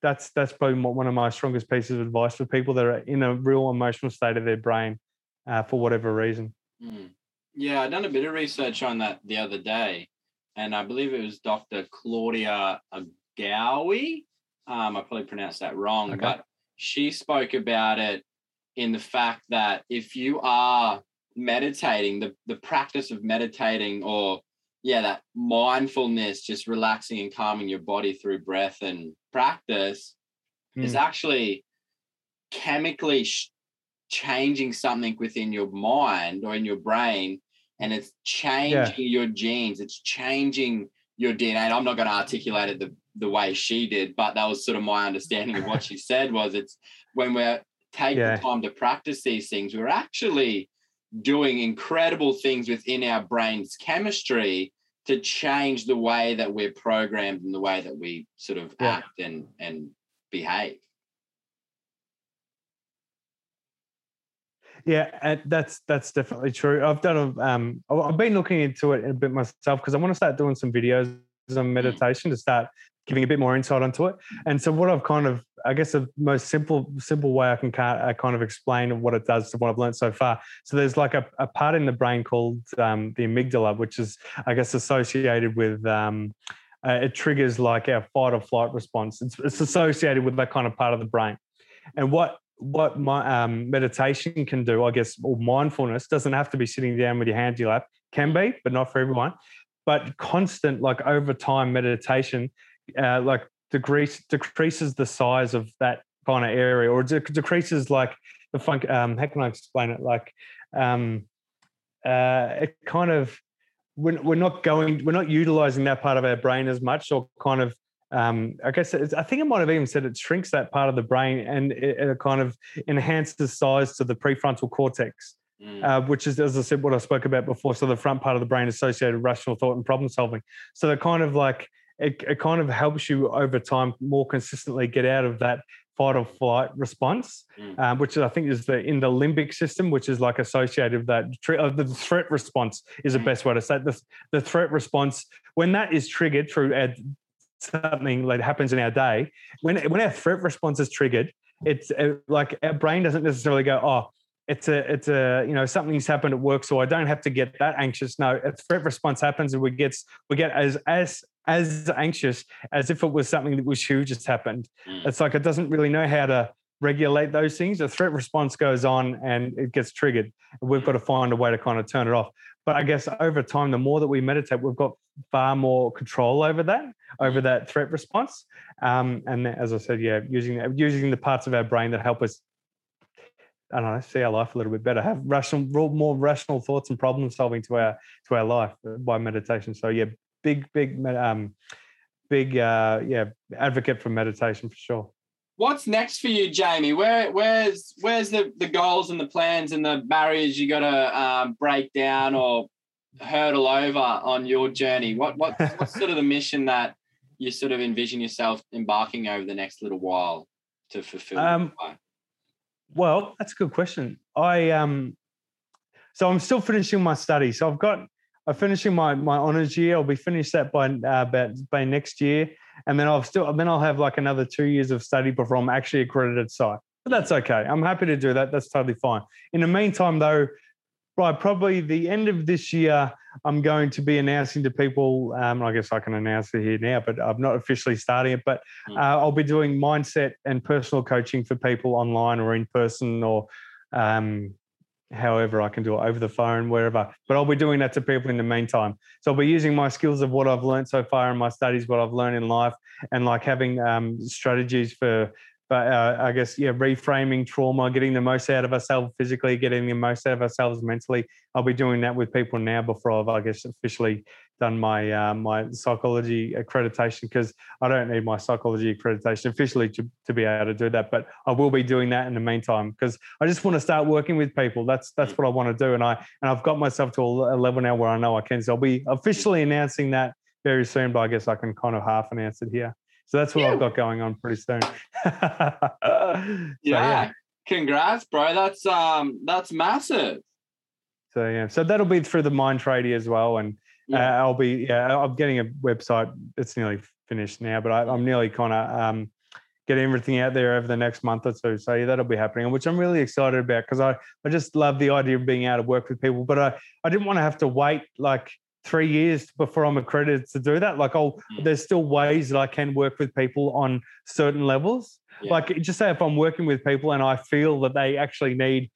that's that's probably one of my strongest pieces of advice for people that are in a real emotional state of their brain uh, for whatever reason. Mm. Yeah, I done a bit of research on that the other day, and I believe it was Doctor Claudia Agowie. Um, I probably pronounced that wrong, okay. But she spoke about it. In the fact that if you are meditating, the, the practice of meditating or, yeah, that mindfulness, just relaxing and calming your body through breath and practice mm. is actually chemically sh- changing something within your mind or in your brain, and it's changing yeah. your genes. It's changing your D N A. And I'm not going to articulate it the, the way she did, but that was sort of my understanding of what she said was it's when we're take yeah. the time to practice these things, we're actually doing incredible things within our brain's chemistry to change the way that we're programmed and the way that we sort of yeah. act and, and behave. Yeah, and that's that's definitely true. I've done a, um, I've been looking into it a bit myself because I want to start doing some videos on meditation to start giving a bit more insight onto it. And so what I've kind of, I guess the most simple simple way I can kind of explain what it does to what I've learned so far. So there's like a, a part in the brain called um, the amygdala, which is, I guess, associated with, um, uh, it triggers like our fight or flight response. It's, it's associated with that kind of part of the brain. And what what my um, meditation can do, I guess, or mindfulness, doesn't have to be sitting down with your hands in your lap, can be, but not for everyone. But constant, like over time meditation, Uh, like decrease, decreases the size of that kind of area, or de- decreases like the funk. Um, how can I explain it? Like um, uh, it kind of we're, we're not going, we're not utilizing that part of our brain as much, or kind of. Um, I guess it's, I think I might have even said it shrinks that part of the brain, and it, it kind of enhances size to the prefrontal cortex. Mm. Uh, which is, as I said, what I spoke about before. So the front part of the brain associated with rational thought and problem solving. So they're kind of like it, it kind of helps you over time more consistently get out of that fight or flight response, mm. um, which I think is the in the limbic system, which is like associated with that. Uh, the threat response is the best way to say it. The, the threat response, when that is triggered through our, something that happens in our day, when, when our threat response is triggered, it's uh, like our brain doesn't necessarily go, oh, It's a, it's a, you know, something's happened at work, so I don't have to get that anxious. No, a threat response happens, and we get, we get as, as, as anxious as if it was something that was huge just happened. Mm. It's like it doesn't really know how to regulate those things. A threat response goes on, and it gets triggered. We've got to find a way to kind of turn it off. But I guess over time, the more that we meditate, we've got far more control over that, over that threat response. Um, and as I said, yeah, using using the parts of our brain that help us. I don't know, see our life a little bit better, have rational, more rational thoughts and problem solving to our to our life by meditation. So yeah, big, big, um, big, uh, yeah, advocate for meditation for sure. What's next for you, Jamie? Where, where's, where's the the goals and the plans and the barriers you got to um, break down or hurdle over on your journey? What what what's sort of the mission that you sort of envision yourself embarking over the next little while to fulfill? Um, well, that's a good question. I um, so I'm still finishing my study. So I've got I'm finishing my my honours year. I'll be finished that by uh, by, by next year, and then I'll still then I'll have like another two years of study before I'm actually accredited site. But that's okay. I'm happy to do that. That's totally fine. In the meantime, though, by probably the end of this year, I'm going to be announcing to people, um, I guess I can announce it here now, but I'm not officially starting it, but uh, I'll be doing mindset and personal coaching for people online or in person or um, however I can do it, over the phone, wherever. But I'll be doing that to people in the meantime. So I'll be using my skills of what I've learned so far in my studies, what I've learned in life, and like having um, strategies for But uh, I guess, yeah, reframing trauma, getting the most out of ourselves physically, getting the most out of ourselves mentally. I'll be doing that with people now before I've, I guess, officially done my uh, my psychology accreditation, because I don't need my psychology accreditation officially to, to be able to do that. But I will be doing that in the meantime because I just want to start working with people. That's that's what I want to do. And, I, and I've and I got myself to a level now where I know I can. So I'll be officially announcing that very soon, but I guess I can kind of half announce it here. So that's what yeah. I've got going on pretty soon. so, yeah. Congrats, bro. That's um that's massive. So yeah. So that'll be through the Mind Tradie as well. And yeah. uh, I'll be yeah, I'm getting a website. It's nearly finished now, but I, I'm nearly kind of um getting everything out there over the next month or two. So yeah, that'll be happening, which I'm really excited about because I, I just love the idea of being able to work with people. But I, I didn't want to have to wait like three years before I'm accredited to do that. Like, oh, yeah. there's still ways that I can work with people on certain levels. Yeah. Like, just say if I'm working with people and I feel that they actually need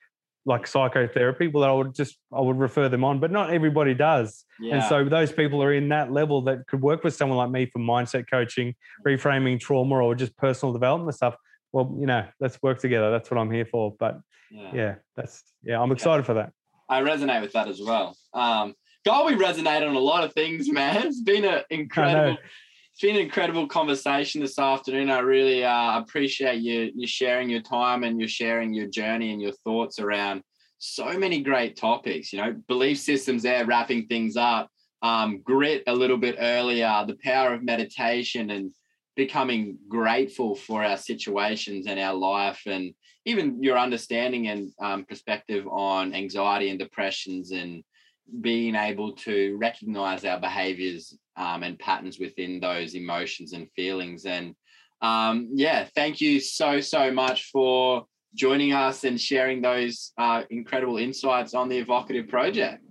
like psychotherapy, well, I would just I would refer them on. But not everybody does, yeah. and so those people are in that level that could work with someone like me for mindset coaching, reframing trauma, or just personal development stuff. Well, you know, let's work together. That's what I'm here for. But yeah, yeah that's yeah, I'm excited yeah. for that. I resonate with that as well. Um, God, we resonate on a lot of things, man. It's been an incredible, it's been an incredible conversation this afternoon. I really uh, appreciate you you sharing your time and you sharing your journey and your thoughts around so many great topics. You know, belief systems there, wrapping things up, um, grit a little bit earlier, the power of meditation, and becoming grateful for our situations and our life, and even your understanding and um, perspective on anxiety and depressions and being able to recognize our behaviors um, and patterns within those emotions and feelings. And um, yeah, thank you so, so much for joining us and sharing those uh, incredible insights on the Evocative Project.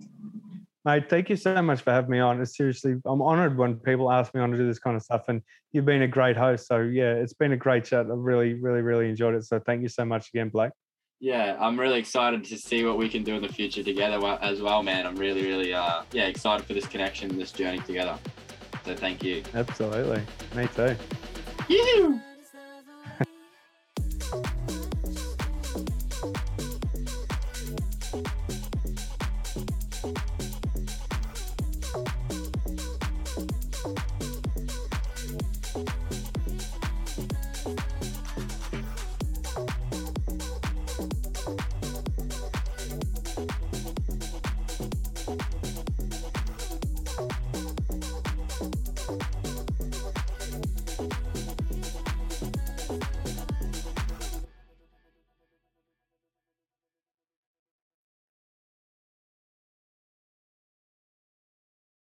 Mate, thank you so much for having me on. It's seriously, I'm honored when people ask me on to do this kind of stuff, and you've been a great host. So yeah, it's been a great chat. I really, really, really enjoyed it. So thank you so much again, Blake. Yeah, I'm really excited to see what we can do in the future together as well, man. I'm really, really, uh, yeah, excited for this connection and this journey together. So thank you. Absolutely. Me too. Yeah.